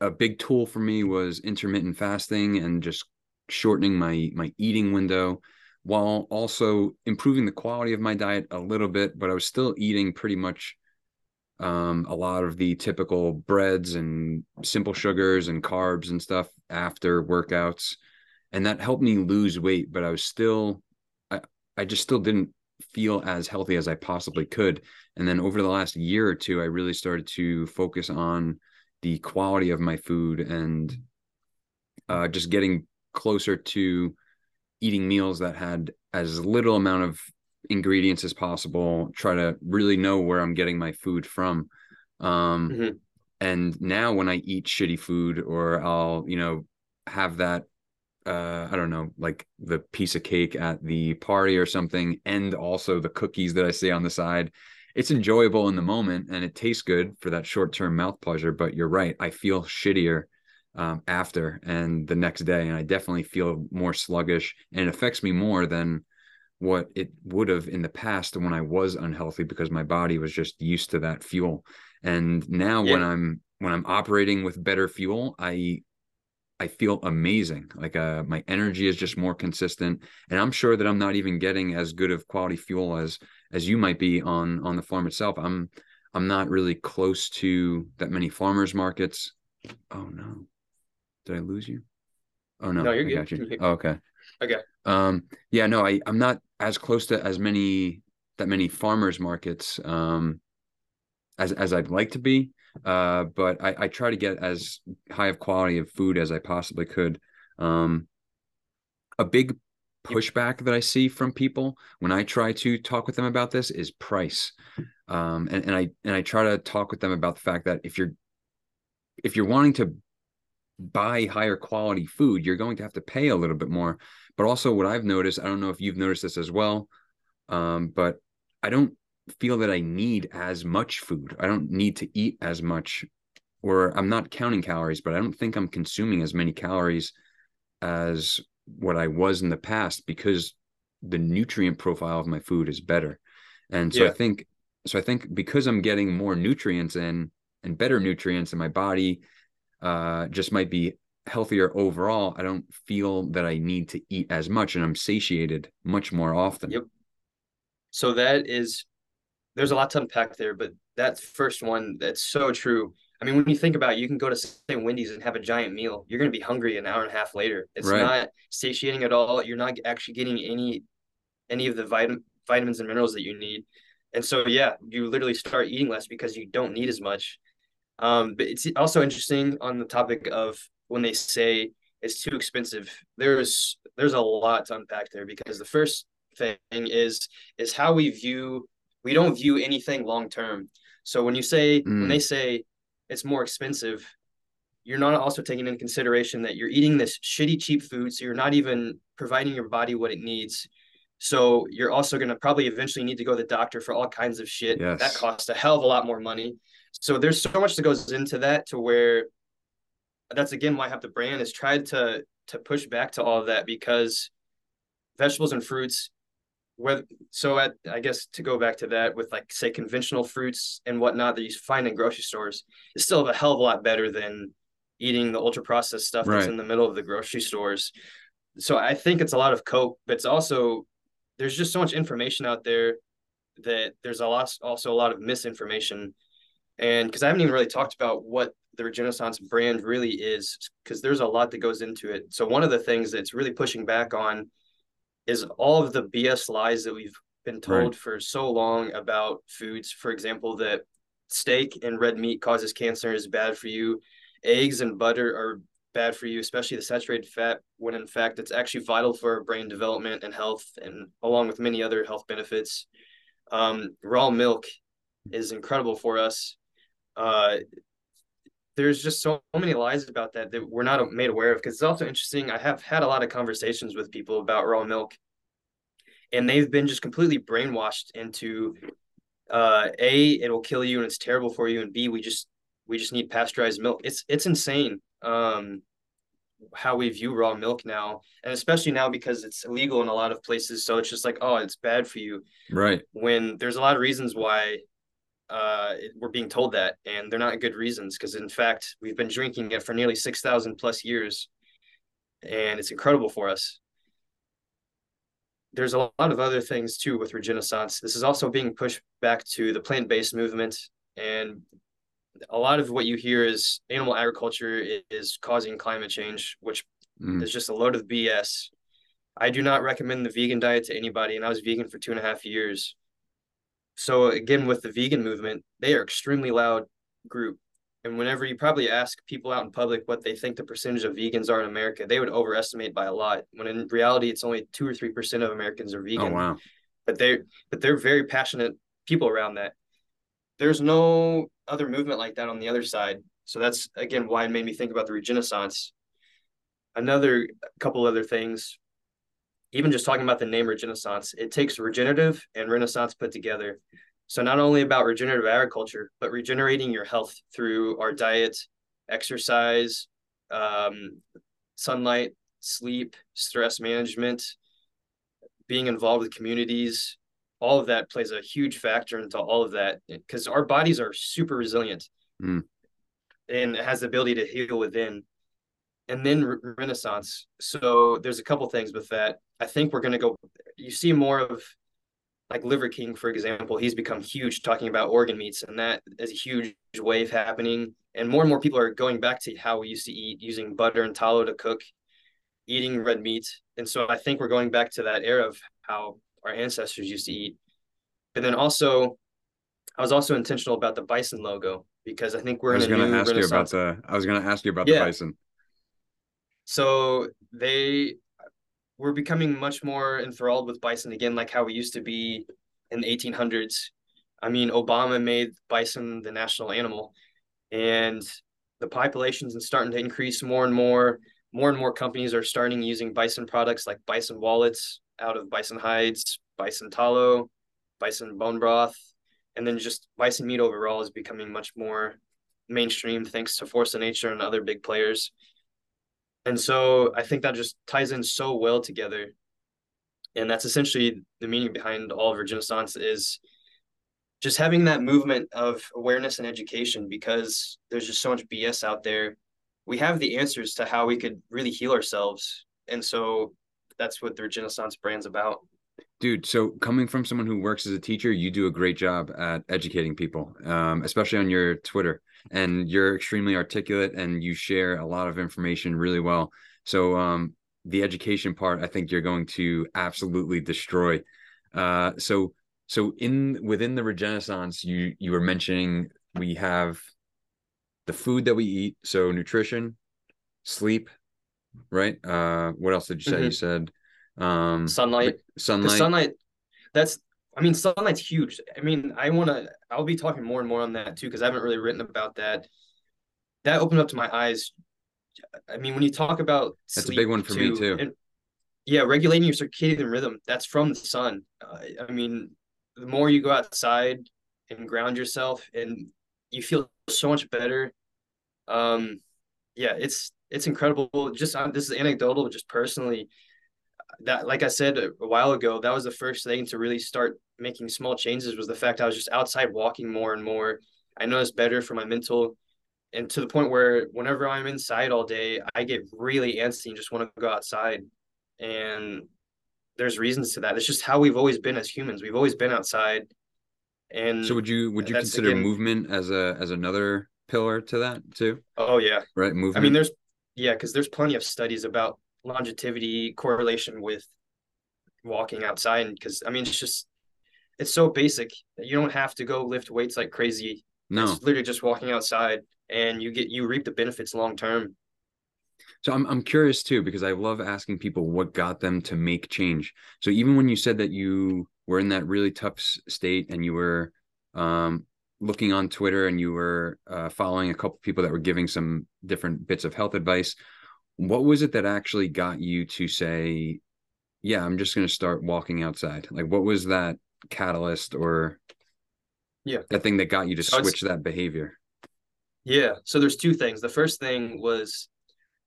a big tool for me was intermittent fasting and just shortening my, my eating window, while also improving the quality of my diet a little bit. But I was still eating pretty much um, a lot of the typical breads and simple sugars and carbs and stuff after workouts. And that helped me lose weight, but I was still, I, I just still didn't feel as healthy as I possibly could. And then over the last year or two, I really started to focus on the quality of my food and uh, just getting closer to eating meals that had as little amount of ingredients as possible, try to really know where I'm getting my food from. Um, mm-hmm. And now when I eat shitty food, or I'll, you know, have that, uh, I don't know, like the piece of cake at the party or something, and also the cookies that I see on the side, it's enjoyable in the moment and it tastes good for that short-term mouth pleasure. But you're right, I feel shittier um, after and the next day. And I definitely feel more sluggish, and it affects me more than what it would have in the past when I was unhealthy, because my body was just used to that fuel. And now yeah. when I'm, when I'm operating with better fuel, I, I feel amazing. Like, uh, my energy is just more consistent, and I'm sure that I'm not even getting as good of quality fuel as, as you might be on, on the farm itself. I'm, I'm not really close to that many farmers markets. Oh no. Did I lose you? Oh no. No, you're good. I got you. Oh, okay. Okay. Um, yeah, no, I, I'm not as close to as many, that many farmers markets, um, as, as I'd like to be. Uh, but I, I try to get as high of quality of food as I possibly could. Um, a big pushback that I see from people when I try to talk with them about this is price. Um, and, and I, and I try to talk with them about the fact that if you're, if you're wanting to buy higher quality food, you're going to have to pay a little bit more. But also what I've noticed, I don't know if you've noticed this as well, um, but I don't feel that I need as much food. I don't need to eat as much, or I'm not counting calories, but I don't think I'm consuming as many calories as what I was in the past, because the nutrient profile of my food is better. And so yeah. I think, so I think because I'm getting more nutrients in and better nutrients in my body, uh, just might be healthier overall. I don't feel that I need to eat as much, and I'm satiated much more often. Yep. So that is, there's a lot to unpack there, but that first one, that's so true. I mean, when you think about it, you can go to say Wendy's and have a giant meal. You're going to be hungry an hour and a half later. It's right. not satiating at all. You're not actually getting any, any of the vitamin vitamins and minerals that you need. And so, yeah, you literally start eating less because you don't need as much. Um, but it's also interesting on the topic of when they say it's too expensive, there's, there's a lot to unpack there, because the first thing is, is how we view, we don't view anything long-term. So when you say, mm. when they say it's more expensive, you're not also taking into consideration that you're eating this shitty, cheap food. So you're not even providing your body what it needs. So you're also going to probably eventually need to go to the doctor for all kinds of shit. Yes. That costs a hell of a lot more money. So there's so much that goes into that, to where that's, again, why I have the brand is tried to, to push back to all of that, because vegetables and fruits, whether, so at, I guess to go back to that with, like, say, conventional fruits and whatnot that you find in grocery stores, it's still a hell of a lot better than eating the ultra processed stuff right. that's in the middle of the grocery stores. So I think it's a lot of cope, but it's also, there's just so much information out there that there's a lot, also a lot of misinformation. And because I haven't even really talked about what the Regenaissance brand really is, because there's a lot that goes into it. So one of the things that's really pushing back on is all of the B S lies that we've been told right. for so long about foods. For example, that steak and red meat causes cancer, is bad for you. Eggs and butter are bad for you, especially the saturated fat, when in fact it's actually vital for brain development and health, and along with many other health benefits. Um, raw milk is incredible for us. Uh, there's just so many lies about that that we're not made aware of, because it's also interesting. I have had a lot of conversations with people about raw milk, and they've been just completely brainwashed into uh, A, it'll kill you and it's terrible for you, and B, we just we just need pasteurized milk. It's it's insane um, how we view raw milk now, and especially now because it's illegal in a lot of places. So it's just like, oh, it's bad for you. Right. When there's a lot of reasons why uh we're being told that, and they're not good reasons, because in fact we've been drinking it for nearly six thousand plus years, and it's incredible for us. There's a lot of other things too with Regenaissance. This is also being pushed back to the plant-based movement, and a lot of what you hear is animal agriculture is causing climate change, which mm. is just a load of B S. I do not recommend the vegan diet to anybody, and I was vegan for two and a half years. So again, with the vegan movement, they are extremely loud group. And whenever you probably ask people out in public what they think the percentage of vegans are in America, they would overestimate by a lot, when in reality, it's only two or three percent of Americans are vegan. Oh, wow. But they're, but they're very passionate people around that. There's no other movement like that on the other side. So that's, again, why it made me think about the Regenaissance. Another couple other things, even just talking about the name Regenaissance, it takes regenerative and Renaissance put together. So not only about regenerative agriculture, but regenerating your health through our diet, exercise, um, sunlight, sleep, stress management, being involved with communities. All of that plays a huge factor into all of that, because our bodies are super resilient mm. and it has the ability to heal within. And then re Renaissance. So there's a couple things with that. I think we're going to go, you see more of, like Liver King, for example, he's become huge talking about organ meats, and that is a huge wave happening. And more and more people are going back to how we used to eat, using butter and tallow to cook, eating red meat. And so I think we're going back to that era of how our ancestors used to eat. And then also, I was also intentional about the bison logo, because I think we're in a new Renaissance. I was going to ask you about the, I was going to ask you about the bison. So they... we're becoming much more enthralled with bison again, like how we used to be in the eighteen hundreds. I mean, Obama made bison the national animal, and the populations are starting to increase more and more. More and more companies are starting using bison products like bison wallets out of bison hides, bison tallow, bison bone broth, and then just bison meat overall is becoming much more mainstream thanks to Force of Nature and other big players. And so I think that just ties in so well together. And that's essentially the meaning behind all of Regenaissance, is just having that movement of awareness and education, because there's just so much B S out there. We have the answers to how we could really heal ourselves. And so that's what the Regenaissance brand's about. Dude, so coming from someone who works as a teacher, you do a great job at educating people, um, especially on your Twitter. And you're extremely articulate, and you share a lot of information really well. So um, the education part, I think you're going to absolutely destroy. Uh, so so in within the Regenaissance, you, you were mentioning we have the food that we eat, so nutrition, sleep, right? Uh, what else did you say? Mm-hmm. You said... um sunlight sunlight sunlight that's I mean sunlight's huge. I mean, I want to I'll be talking more and more on that too, because I haven't really written about that. That opened up to my eyes. I mean, when you talk about that's sleep, a big one for too, me too and, yeah regulating your circadian rhythm, that's from the sun. uh, I mean, the more you go outside and ground yourself, and you feel so much better. Um yeah, it's it's incredible. Just uh, this is anecdotal, just personally. That, like I said a while ago, that was the first thing to really start making small changes, was the fact I was just outside walking more and more. I noticed better for my mental, and to the point where whenever I'm inside all day, I get really antsy and just want to go outside. And there's reasons to that. It's just how we've always been as humans. We've always been outside. And so would you would you consider again, movement as a as another pillar to that too? Oh yeah. Right. Movement. I mean, there's yeah, because there's plenty of studies about longevity correlation with walking outside, because I mean, it's just it's so basic. You don't have to go lift weights like crazy. No, it's literally just walking outside, and you get you reap the benefits long term. So I'm I'm curious too, because I love asking people what got them to make change. So even when you said that you were in that really tough state, and you were um looking on Twitter, and you were uh, following a couple people that were giving some different bits of health advice, what was it that actually got you to say, yeah, I'm just going to start walking outside? Like, what was that catalyst or yeah, that thing that got you to switch that behavior? Yeah. So there's two things. The first thing was,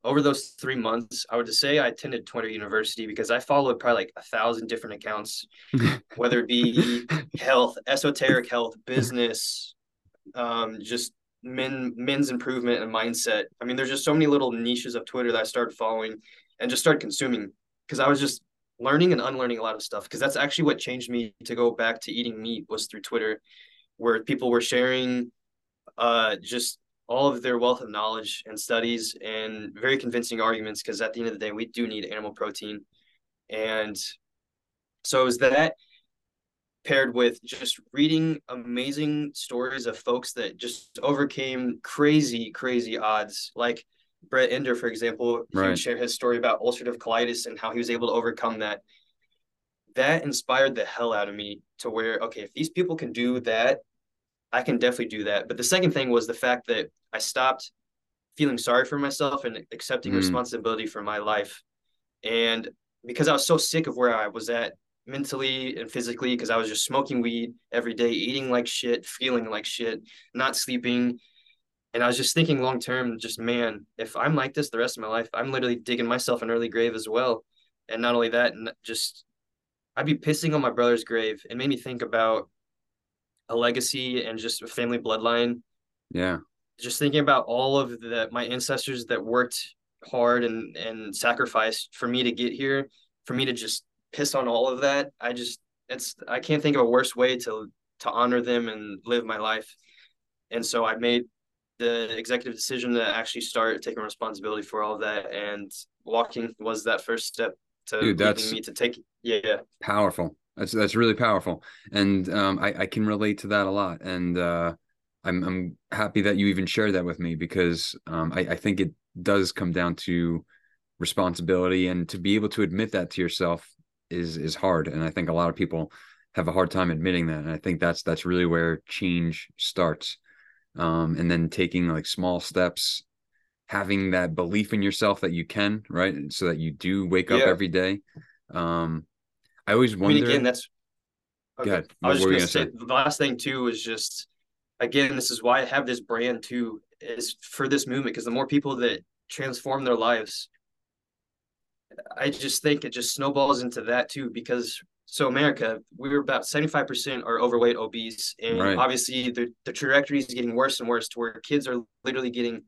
over those three months, I would say I attended Twitter University, because I followed probably like a thousand different accounts, whether it be health, esoteric health, business, um, just men men's improvement and mindset. I mean, there's just so many little niches of Twitter that I started following and just started consuming, because I was just learning and unlearning a lot of stuff, because that's actually what changed me to go back to eating meat, was through Twitter, where people were sharing uh just all of their wealth of knowledge and studies and very convincing arguments, because at the end of the day, we do need animal protein. And so it was that paired with just reading amazing stories of folks that just overcame crazy, crazy odds. Like Brett Ender, for example, right. he would share his story about ulcerative colitis and how he was able to overcome that. That inspired the hell out of me to where, okay, if these people can do that, I can definitely do that. But the second thing was the fact that I stopped feeling sorry for myself and accepting mm. responsibility for my life. And because I was so sick of where I was at mentally and physically, because I was just smoking weed every day, eating like shit, feeling like shit, not sleeping. And I was just thinking long-term, just, man, if I'm like this the rest of my life, I'm literally digging myself an early grave as well. And not only that, just I'd be pissing on my brother's grave. It made me think about a legacy and just a family bloodline. Yeah. Just thinking about all of the my ancestors that worked hard and, and sacrificed for me to get here, for me to just piss on all of that. I just, it's, I can't think of a worse way to, to honor them and live my life. And so I made the executive decision to actually start taking responsibility for all of that. And walking was that first step to Dude, that's me to take. Yeah. Powerful. That's, that's really powerful. And um, I, I can relate to that a lot. And uh, I'm, I'm happy that you even shared that with me, because um, I, I think it does come down to responsibility, and to be able to admit that to yourself is, is hard. And I think a lot of people have a hard time admitting that. And I think that's, that's really where change starts. Um, and then taking like small steps, having that belief in yourself that you can, right. So that you do wake up yeah. every day. Um, I always wonder. I mean, again, that's. Okay. Go ahead. I was what just going to say, say the last thing too is just, again, this is why I have this brand too, is for this movement, because the more people that transform their lives, I just think it just snowballs into that too. Because so America, we were about seventy-five percent are overweight, obese, and right. obviously the the trajectory is getting worse and worse to where kids are literally getting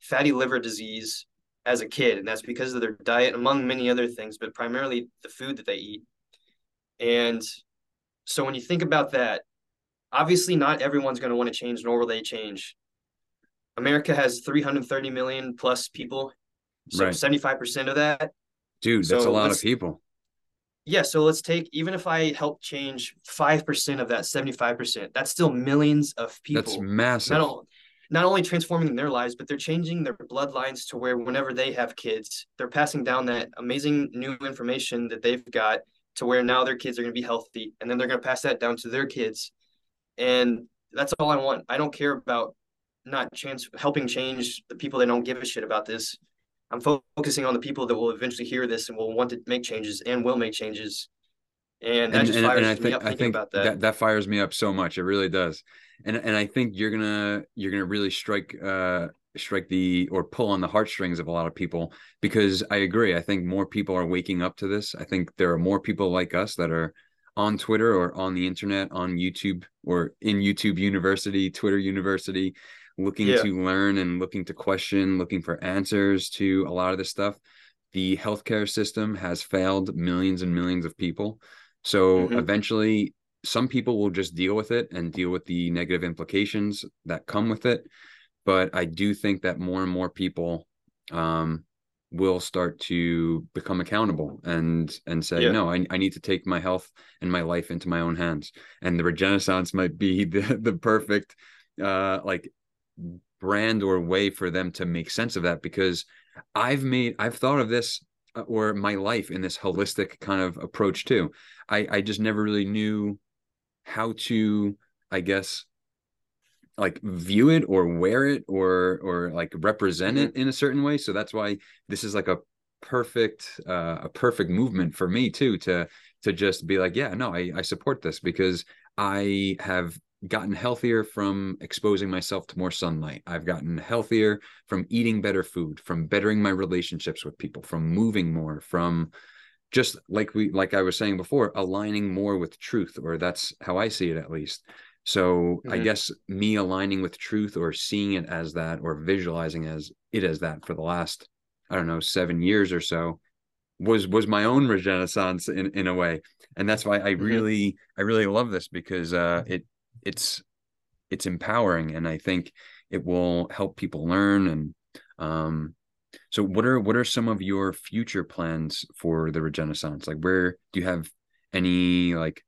fatty liver disease as a kid, and that's because of their diet, among many other things, but primarily the food that they eat. And so when you think about that, obviously not everyone's going to want to change, nor will they change. America has three hundred thirty million plus people, so right. seventy-five percent of that. Dude, that's so a lot of people. Yeah, so let's take, even if I help change five percent of that seventy-five percent, that's still millions of people. That's massive. Not, not only transforming their lives, but they're changing their bloodlines to where whenever they have kids, they're passing down that amazing new information that they've got to where now their kids are going to be healthy, and then they're going to pass that down to their kids. And that's all I want. I don't care about not chance, helping change the people that don't give a shit about this. I'm focusing on the people that will eventually hear this and will want to make changes and will make changes. And that and, just fires and, and I me think, up thinking I think about that. that. That fires me up so much. It really does. And and I think you're gonna you're gonna really strike uh strike the or pull on the heartstrings of a lot of people, because I agree. I think more people are waking up to this. I think there are more people like us that are on Twitter or on the internet, on YouTube or in YouTube University, Twitter University, looking yeah. to learn and looking to question, looking for answers to a lot of this stuff. The healthcare system has failed millions and millions of people. So mm-hmm. eventually some people will just deal with it and deal with the negative implications that come with it. But I do think that more and more people um, will start to become accountable and, and say, yeah. no, I, I need to take my health and my life into my own hands. And the Regenaissance might be the, the perfect, uh, like, brand or way for them to make sense of that, because I've made I've thought of this or my life in this holistic kind of approach too. I I just never really knew how to, I guess, like view it or wear it or or like represent it in a certain way. So that's why this is like a perfect uh, a perfect movement for me too, to to just be like, yeah, no, I I support this, because I have gotten healthier from exposing myself to more sunlight. I've gotten healthier from eating better food, from bettering my relationships with people, from moving more, from just like we, like I was saying before, aligning more with truth, or that's how I see it at least. So mm-hmm. I guess me aligning with truth, or seeing it as that, or visualizing as it as that for the last, I don't know, seven years or so was, was my own Regenaissance in, in a way. And that's why I really, mm-hmm. I really love this, because uh, it, it's it's empowering, and I think it will help people learn. And um So what are what are some of your future plans for the Regenaissance? Like, where do you have any like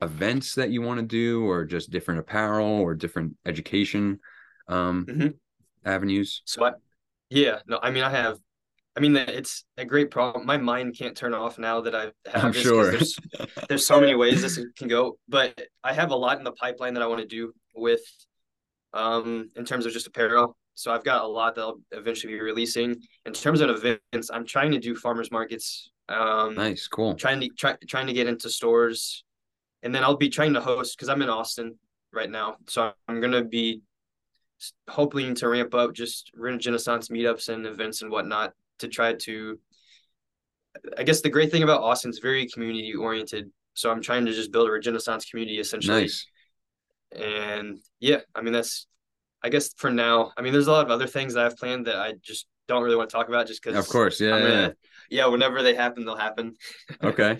events that you want to do, or just different apparel or different education um, mm-hmm. avenues? So I, yeah, no, I mean, I have, I mean, it's a great problem. My mind can't turn off now that I've had I'm this, sure. There's, there's so many ways this can go, but I have a lot in the pipeline that I want to do with, um, in terms of just apparel. So I've got a lot that I'll eventually be releasing. In terms of events, I'm trying to do farmers markets. Um, nice, cool. Trying to try, trying to get into stores, and then I'll be trying to host because I'm in Austin right now. So I'm gonna be hoping to ramp up just Regenaissance meetups and events and whatnot to try to. I guess the great thing about Austin is very community oriented. So I'm trying to just build a Regenaissance community essentially. Nice. And yeah, I mean that's. I guess for now, I mean, there's a lot of other things that I've planned that I just don't really want to talk about just because. Of course. Yeah, gonna, yeah. Yeah. Whenever they happen, they'll happen. Okay.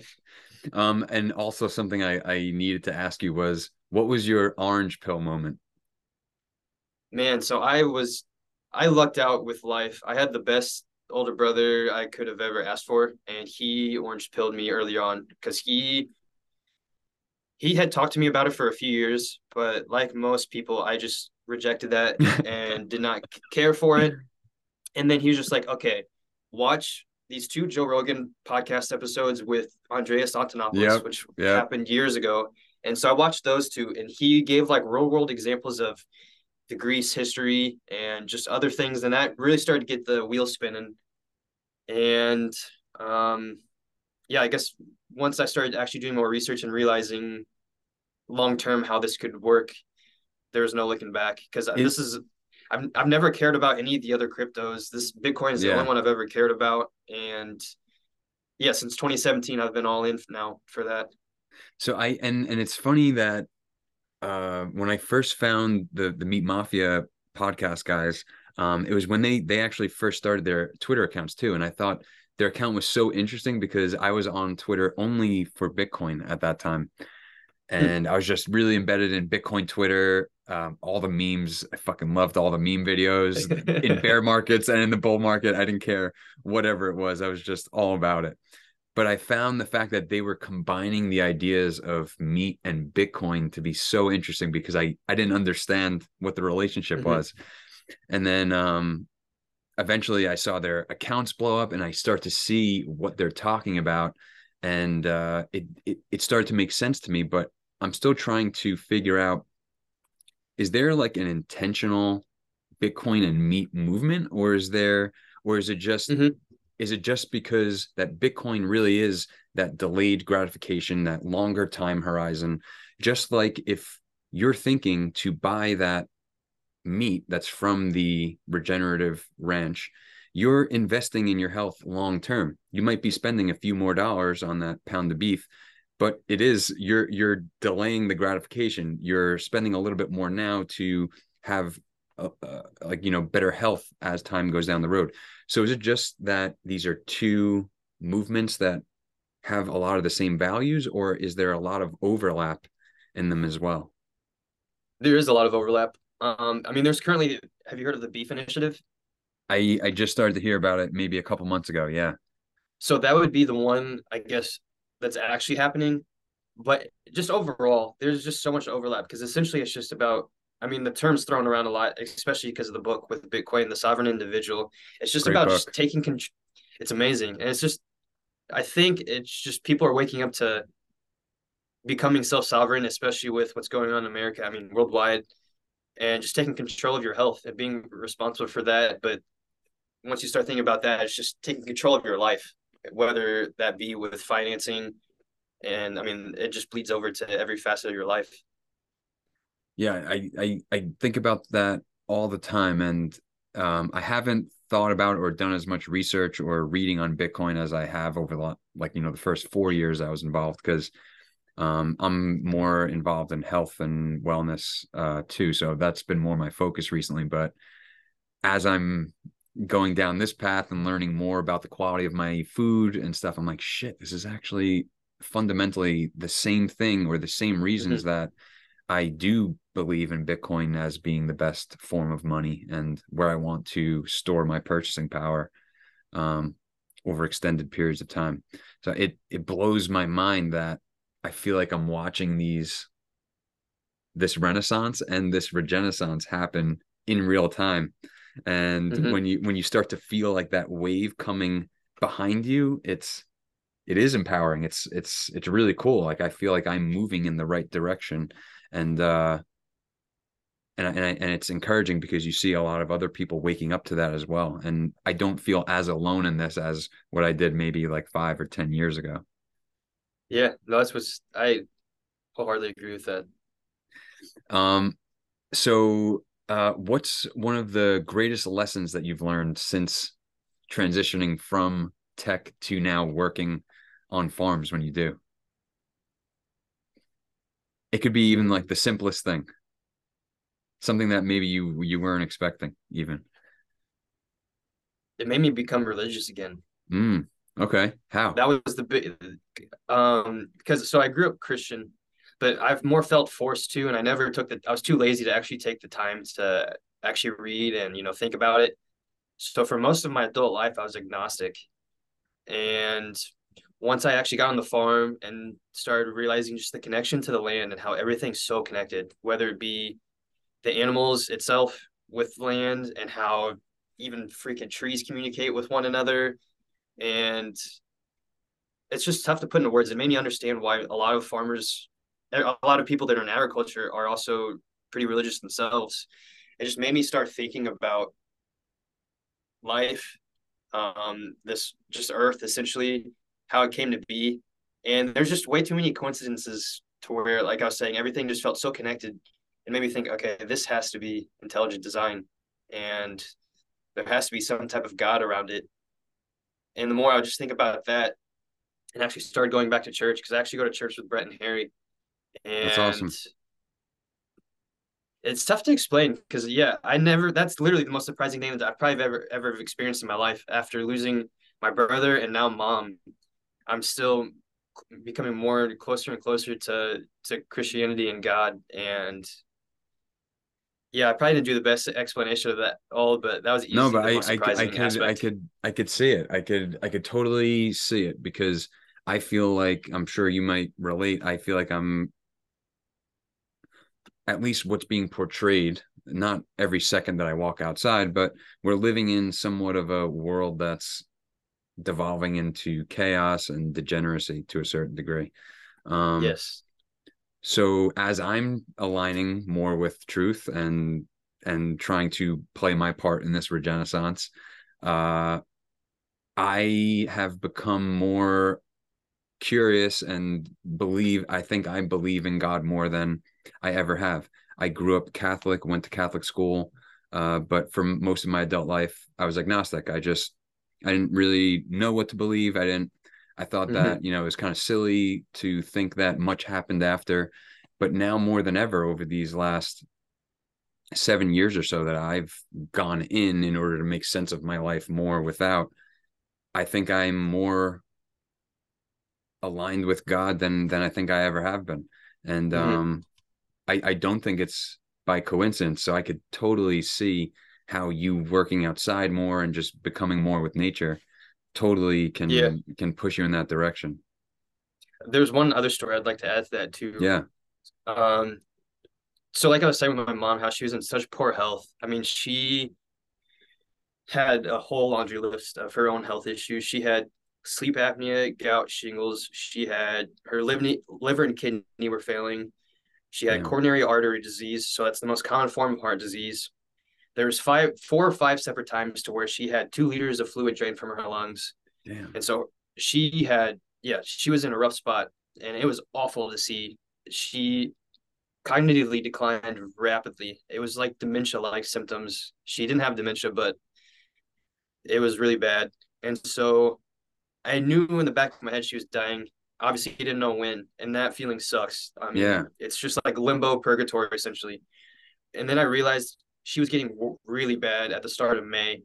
Um, and also something I, I needed to ask you was, what was your orange pill moment? Man. So I was, I lucked out with life. I had the best older brother I could have ever asked for. And he orange pilled me early on because he, he had talked to me about it for a few years, but like most people, I just rejected that and did not care for it. And then he was just like, okay, watch these two Joe Rogan podcast episodes with Andreas Antonopoulos, yep, which yep. happened years ago. And so I watched those two, and he gave like real world examples of the Greece history and just other things. And that really started to get the wheel spinning. And um, yeah, I guess once I started actually doing more research and realizing long-term how this could work, there was no looking back because this is, I've, I've never cared about any of the other cryptos. This Bitcoin is the yeah. only one I've ever cared about. And yeah, since twenty seventeen, I've been all in now for that. So I, and, and it's funny that uh, when I first found the, the Meat Mafia podcast guys, um, it was when they, they actually first started their Twitter accounts too. And I thought their account was so interesting because I was on Twitter only for Bitcoin at that time. And I was just really embedded in Bitcoin Twitter, um, all the memes. I fucking loved all the meme videos in bear markets and in the bull market. I didn't care, whatever it was. I was just all about it. But I found the fact that they were combining the ideas of meat and Bitcoin to be so interesting because I, I didn't understand what the relationship mm-hmm. was. And then um, eventually I saw their accounts blow up and I start to see what they're talking about. And uh, it, it, it started to make sense to me, but I'm still trying to figure out, is there like an intentional Bitcoin and meat movement, or is there, or is it just, mm-hmm. is it just because that Bitcoin really is that delayed gratification, that longer time horizon? Just like if you're thinking to buy that meat that's from the regenerative ranch, you're investing in your health long-term. You might be spending a few more dollars on that pound of beef, but it is you're you're delaying the gratification. You're spending a little bit more now to have a, a, like, you know, better health as time goes down the road. So is it just that these are two movements that have a lot of the same values, or is there a lot of overlap in them as well? There is a lot of overlap. Um, I mean, there's currently, have you heard of the beef initiative? I, I just started to hear about it maybe a couple months ago. Yeah. So that would be the one, I guess, that's actually happening. But just overall, there's just so much overlap because essentially it's just about, I mean, the term's thrown around a lot, especially because of the book with Bitcoin, The Sovereign Individual. It's just Great about book. just taking control. It's amazing. And it's just, I think it's just people are waking up to becoming self-sovereign, especially with what's going on in America. I mean, worldwide, and just taking control of your health and being responsible for that. But once you start thinking about that, it's just taking control of your life, whether that be with financing. And I mean, it just bleeds over to every facet of your life. Yeah, I I, I think about that all the time. And um, I haven't thought about or done as much research or reading on Bitcoin as I have over the, like, you know, the first four years I was involved, because um, I'm more involved in health and wellness uh, too. So that's been more my focus recently. But as I'm going down this path and learning more about the quality of my food and stuff, I'm like, shit, this is actually fundamentally the same thing, or the same reasons mm-hmm. that I do believe in Bitcoin as being the best form of money and where I want to store my purchasing power um, over extended periods of time. So it, it blows my mind that I feel like I'm watching these, this renaissance and this regenaissance happen in real time. And mm-hmm. when you, when you start to feel like that wave coming behind you, it's, it is empowering. It's, it's, it's really cool. Like, I feel like I'm moving in the right direction, and, uh, and I, and, I, and it's encouraging because you see a lot of other people waking up to that as well. And I don't feel as alone in this as what I did maybe like five or ten years ago. Yeah, no, that's what's, I wholeheartedly agree with that. Um, so uh, what's one of the greatest lessons that you've learned since transitioning from tech to now working on farms when you do? It could be even like the simplest thing. Something that maybe you you weren't expecting even. It made me become religious again. Mm, okay. How? That was the big, um, because so I grew up Christian, but I've more felt forced to, and I never took the, I was too lazy to actually take the time to actually read and, you know, think about it. So for most of my adult life, I was agnostic. And once I actually got on the farm and started realizing just the connection to the land and how everything's so connected, whether it be the animals itself with land and how even freaking trees communicate with one another. And it's just tough to put into words. It made me understand why a lot of farmers, a lot of people that are in agriculture are also pretty religious themselves. It just made me start thinking about life, um, this just earth, essentially how it came to be. And there's just way too many coincidences to where, like I was saying, everything just felt so connected. It made me think, okay, this has to be intelligent design, and there has to be some type of God around it. And the more I would just think about that, and actually started going back to church, because I actually go to church with Brett and Harry. And that's awesome. It's tough to explain because, yeah, I never, that's literally the most surprising thing that I've probably ever, ever experienced in my life. After losing my brother and now mom, I'm still becoming more closer and closer to, to Christianity and God. And yeah, I probably didn't do the best explanation of that all, but that was easy. No, but I, I, I could, aspect. I could, I could see it. I could, I could totally see it, because I feel like, I'm sure you might relate. I feel like I'm, at least what's being portrayed, not every second that I walk outside, but we're living in somewhat of a world that's devolving into chaos and degeneracy to a certain degree. Um, yes. So as I'm aligning more with truth and and trying to play my part in this regenaissance, uh, I have become more curious and believe, I think I believe in God more than I ever have. I grew up Catholic, went to Catholic school, uh, but for most of my adult life, I was agnostic. I just, I didn't really know what to believe. I didn't, I thought that, mm-hmm. you know, it was kind of silly to think that much happened after, but now more than ever over these last seven years or so that I've gone in, in order to make sense of my life more without, I think I'm more aligned with God than, than I think I ever have been. And mm-hmm. um, I, I don't think it's by coincidence. So I could totally see how you working outside more and just becoming more with nature totally can yeah. can push you in that direction. There's one other story I'd like to add to that too. Yeah. Um, so like I was saying with my mom, how she was in such poor health. I mean, she had a whole laundry list of her own health issues. She had sleep apnea, gout, shingles. She had her liver and kidney were failing. She had yeah. coronary artery disease. So that's the most common form of heart disease. There was five, four or five separate times to where she had two liters of fluid drained from her lungs. Damn. And so she had, yeah, she was in a rough spot, and it was awful to see. She cognitively declined rapidly. It was like dementia-like symptoms. She didn't have dementia, but it was really bad. And so I knew in the back of my head she was dying. Obviously, I didn't know when, and that feeling sucks. I mean, yeah. It's just like limbo purgatory, essentially. And then I realized she was getting really bad at the start of May.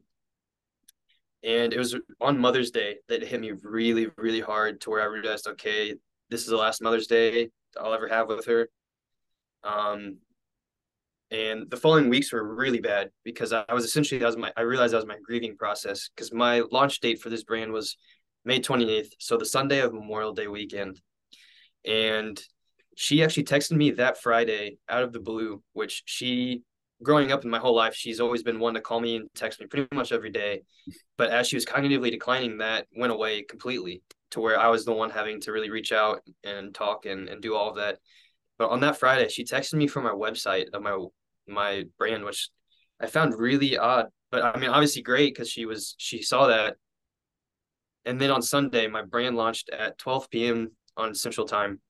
And it was on Mother's Day that it hit me really, really hard to where I realized, okay, this is the last Mother's Day I'll ever have with her. Um, And the following weeks were really bad because I was essentially, that was my, I realized that was my grieving process, because my launch date for this brand was May twenty-eighth. So the Sunday of Memorial Day weekend. And she actually texted me that Friday out of the blue, which she, growing up in my whole life, she's always been one to call me and text me pretty much every day. But as she was cognitively declining, that went away completely to where I was the one having to really reach out and talk and, and do all of that. But on that Friday, she texted me from my website of my my brand, which I found really odd. But I mean, obviously great, because she was she saw that. And then on Sunday, my brand launched at twelve p.m. on Central Time.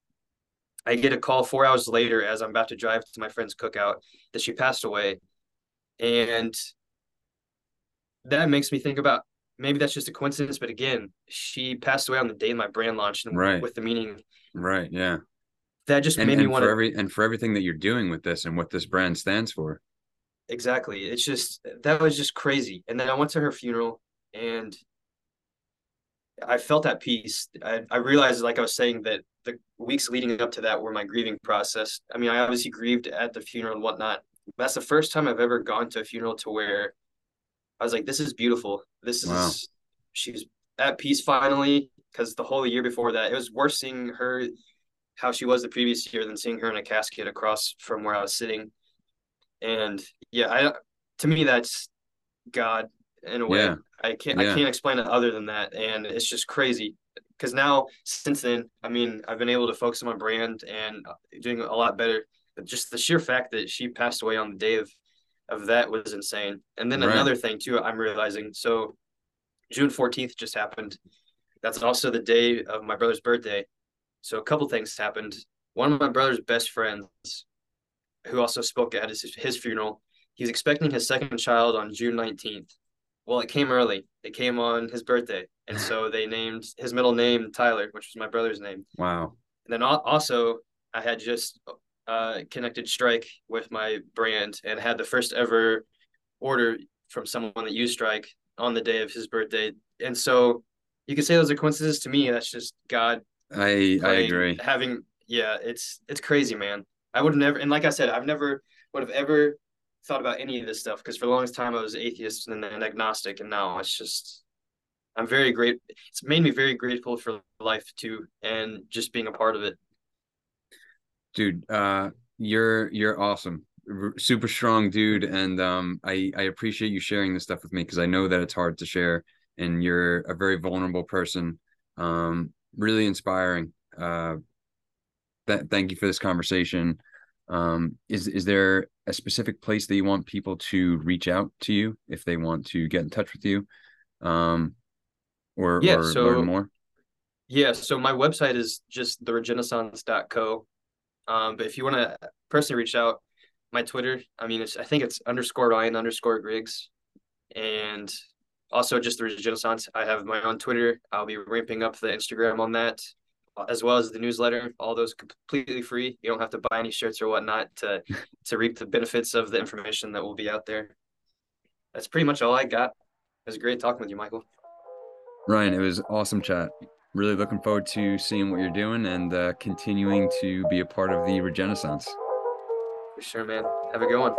I get a call four hours later as I'm about to drive to my friend's cookout that she passed away. And that makes me think about, maybe that's just a coincidence. But again, she passed away on the day my brand launched, and right. with the meaning. Right. Yeah. That just and, made me want to. Every, and for everything that you're doing with this and what this brand stands for. Exactly. It's just, that was just crazy. And then I went to her funeral and I felt at peace. I, I realized, like I was saying, that the weeks leading up to that were my grieving process. I mean, I obviously grieved at the funeral and whatnot. That's the first time I've ever gone to a funeral to where I was like, this is beautiful. This is, wow. She was at peace finally, because the whole year before that, it was worse seeing her how she was the previous year than seeing her in a casket across from where I was sitting. And yeah, I, to me, that's God in a way. Yeah. I can't, yeah. I can't explain it other than that. And it's just crazy. Cause now since then, I mean, I've been able to focus on my brand and doing a lot better, but just the sheer fact that she passed away on the day of, of that was insane. And then right. another thing too, I'm realizing. So June fourteenth just happened. That's also the day of my brother's birthday. So a couple things happened. One of my brother's best friends, who also spoke at his, his funeral, he was expecting his second child on June nineteenth. Well, it came early. It came on his birthday. And so they named his middle name Tyler, which was my brother's name. Wow. And then also I had just uh, connected Strike with my brand and had the first ever order from someone that used Strike on the day of his birthday. And so you could say those are coincidences to me. That's just God. I, I agree. Having, yeah, it's, it's crazy, man. I would have never, and like I said, I've never would have ever thought about any of this stuff, because for the longest time I was atheist and then agnostic, and now it's just, I'm very great. It's made me very grateful for life too, and just being a part of it. Dude, uh, you're, you're awesome. R- super strong dude. And um, I, I appreciate you sharing this stuff with me, because I know that it's hard to share, and you're a very vulnerable person. Um, really inspiring. Uh, that, thank you for this conversation. Um, is, is there a specific place that you want people to reach out to you if they want to get in touch with you? Um, or, yeah, or so, learn more? Yeah. So my website is just the regenaissance dot co. Um, but if you want to personally reach out, my Twitter, I mean, it's, I think it's underscore Ryan underscore Griggs, and also just the Regenaissance. I have my own Twitter. I'll be ramping up the Instagram on that, as well as the newsletter. All those completely free. You don't have to buy any shirts or whatnot to, to reap the benefits of the information that will be out there. That's pretty much all I got. It was great talking with you, Michael. Ryan, it was awesome chat. Really looking forward to seeing what you're doing and uh, continuing to be a part of the Regenaissance. For sure, man. Have a good one.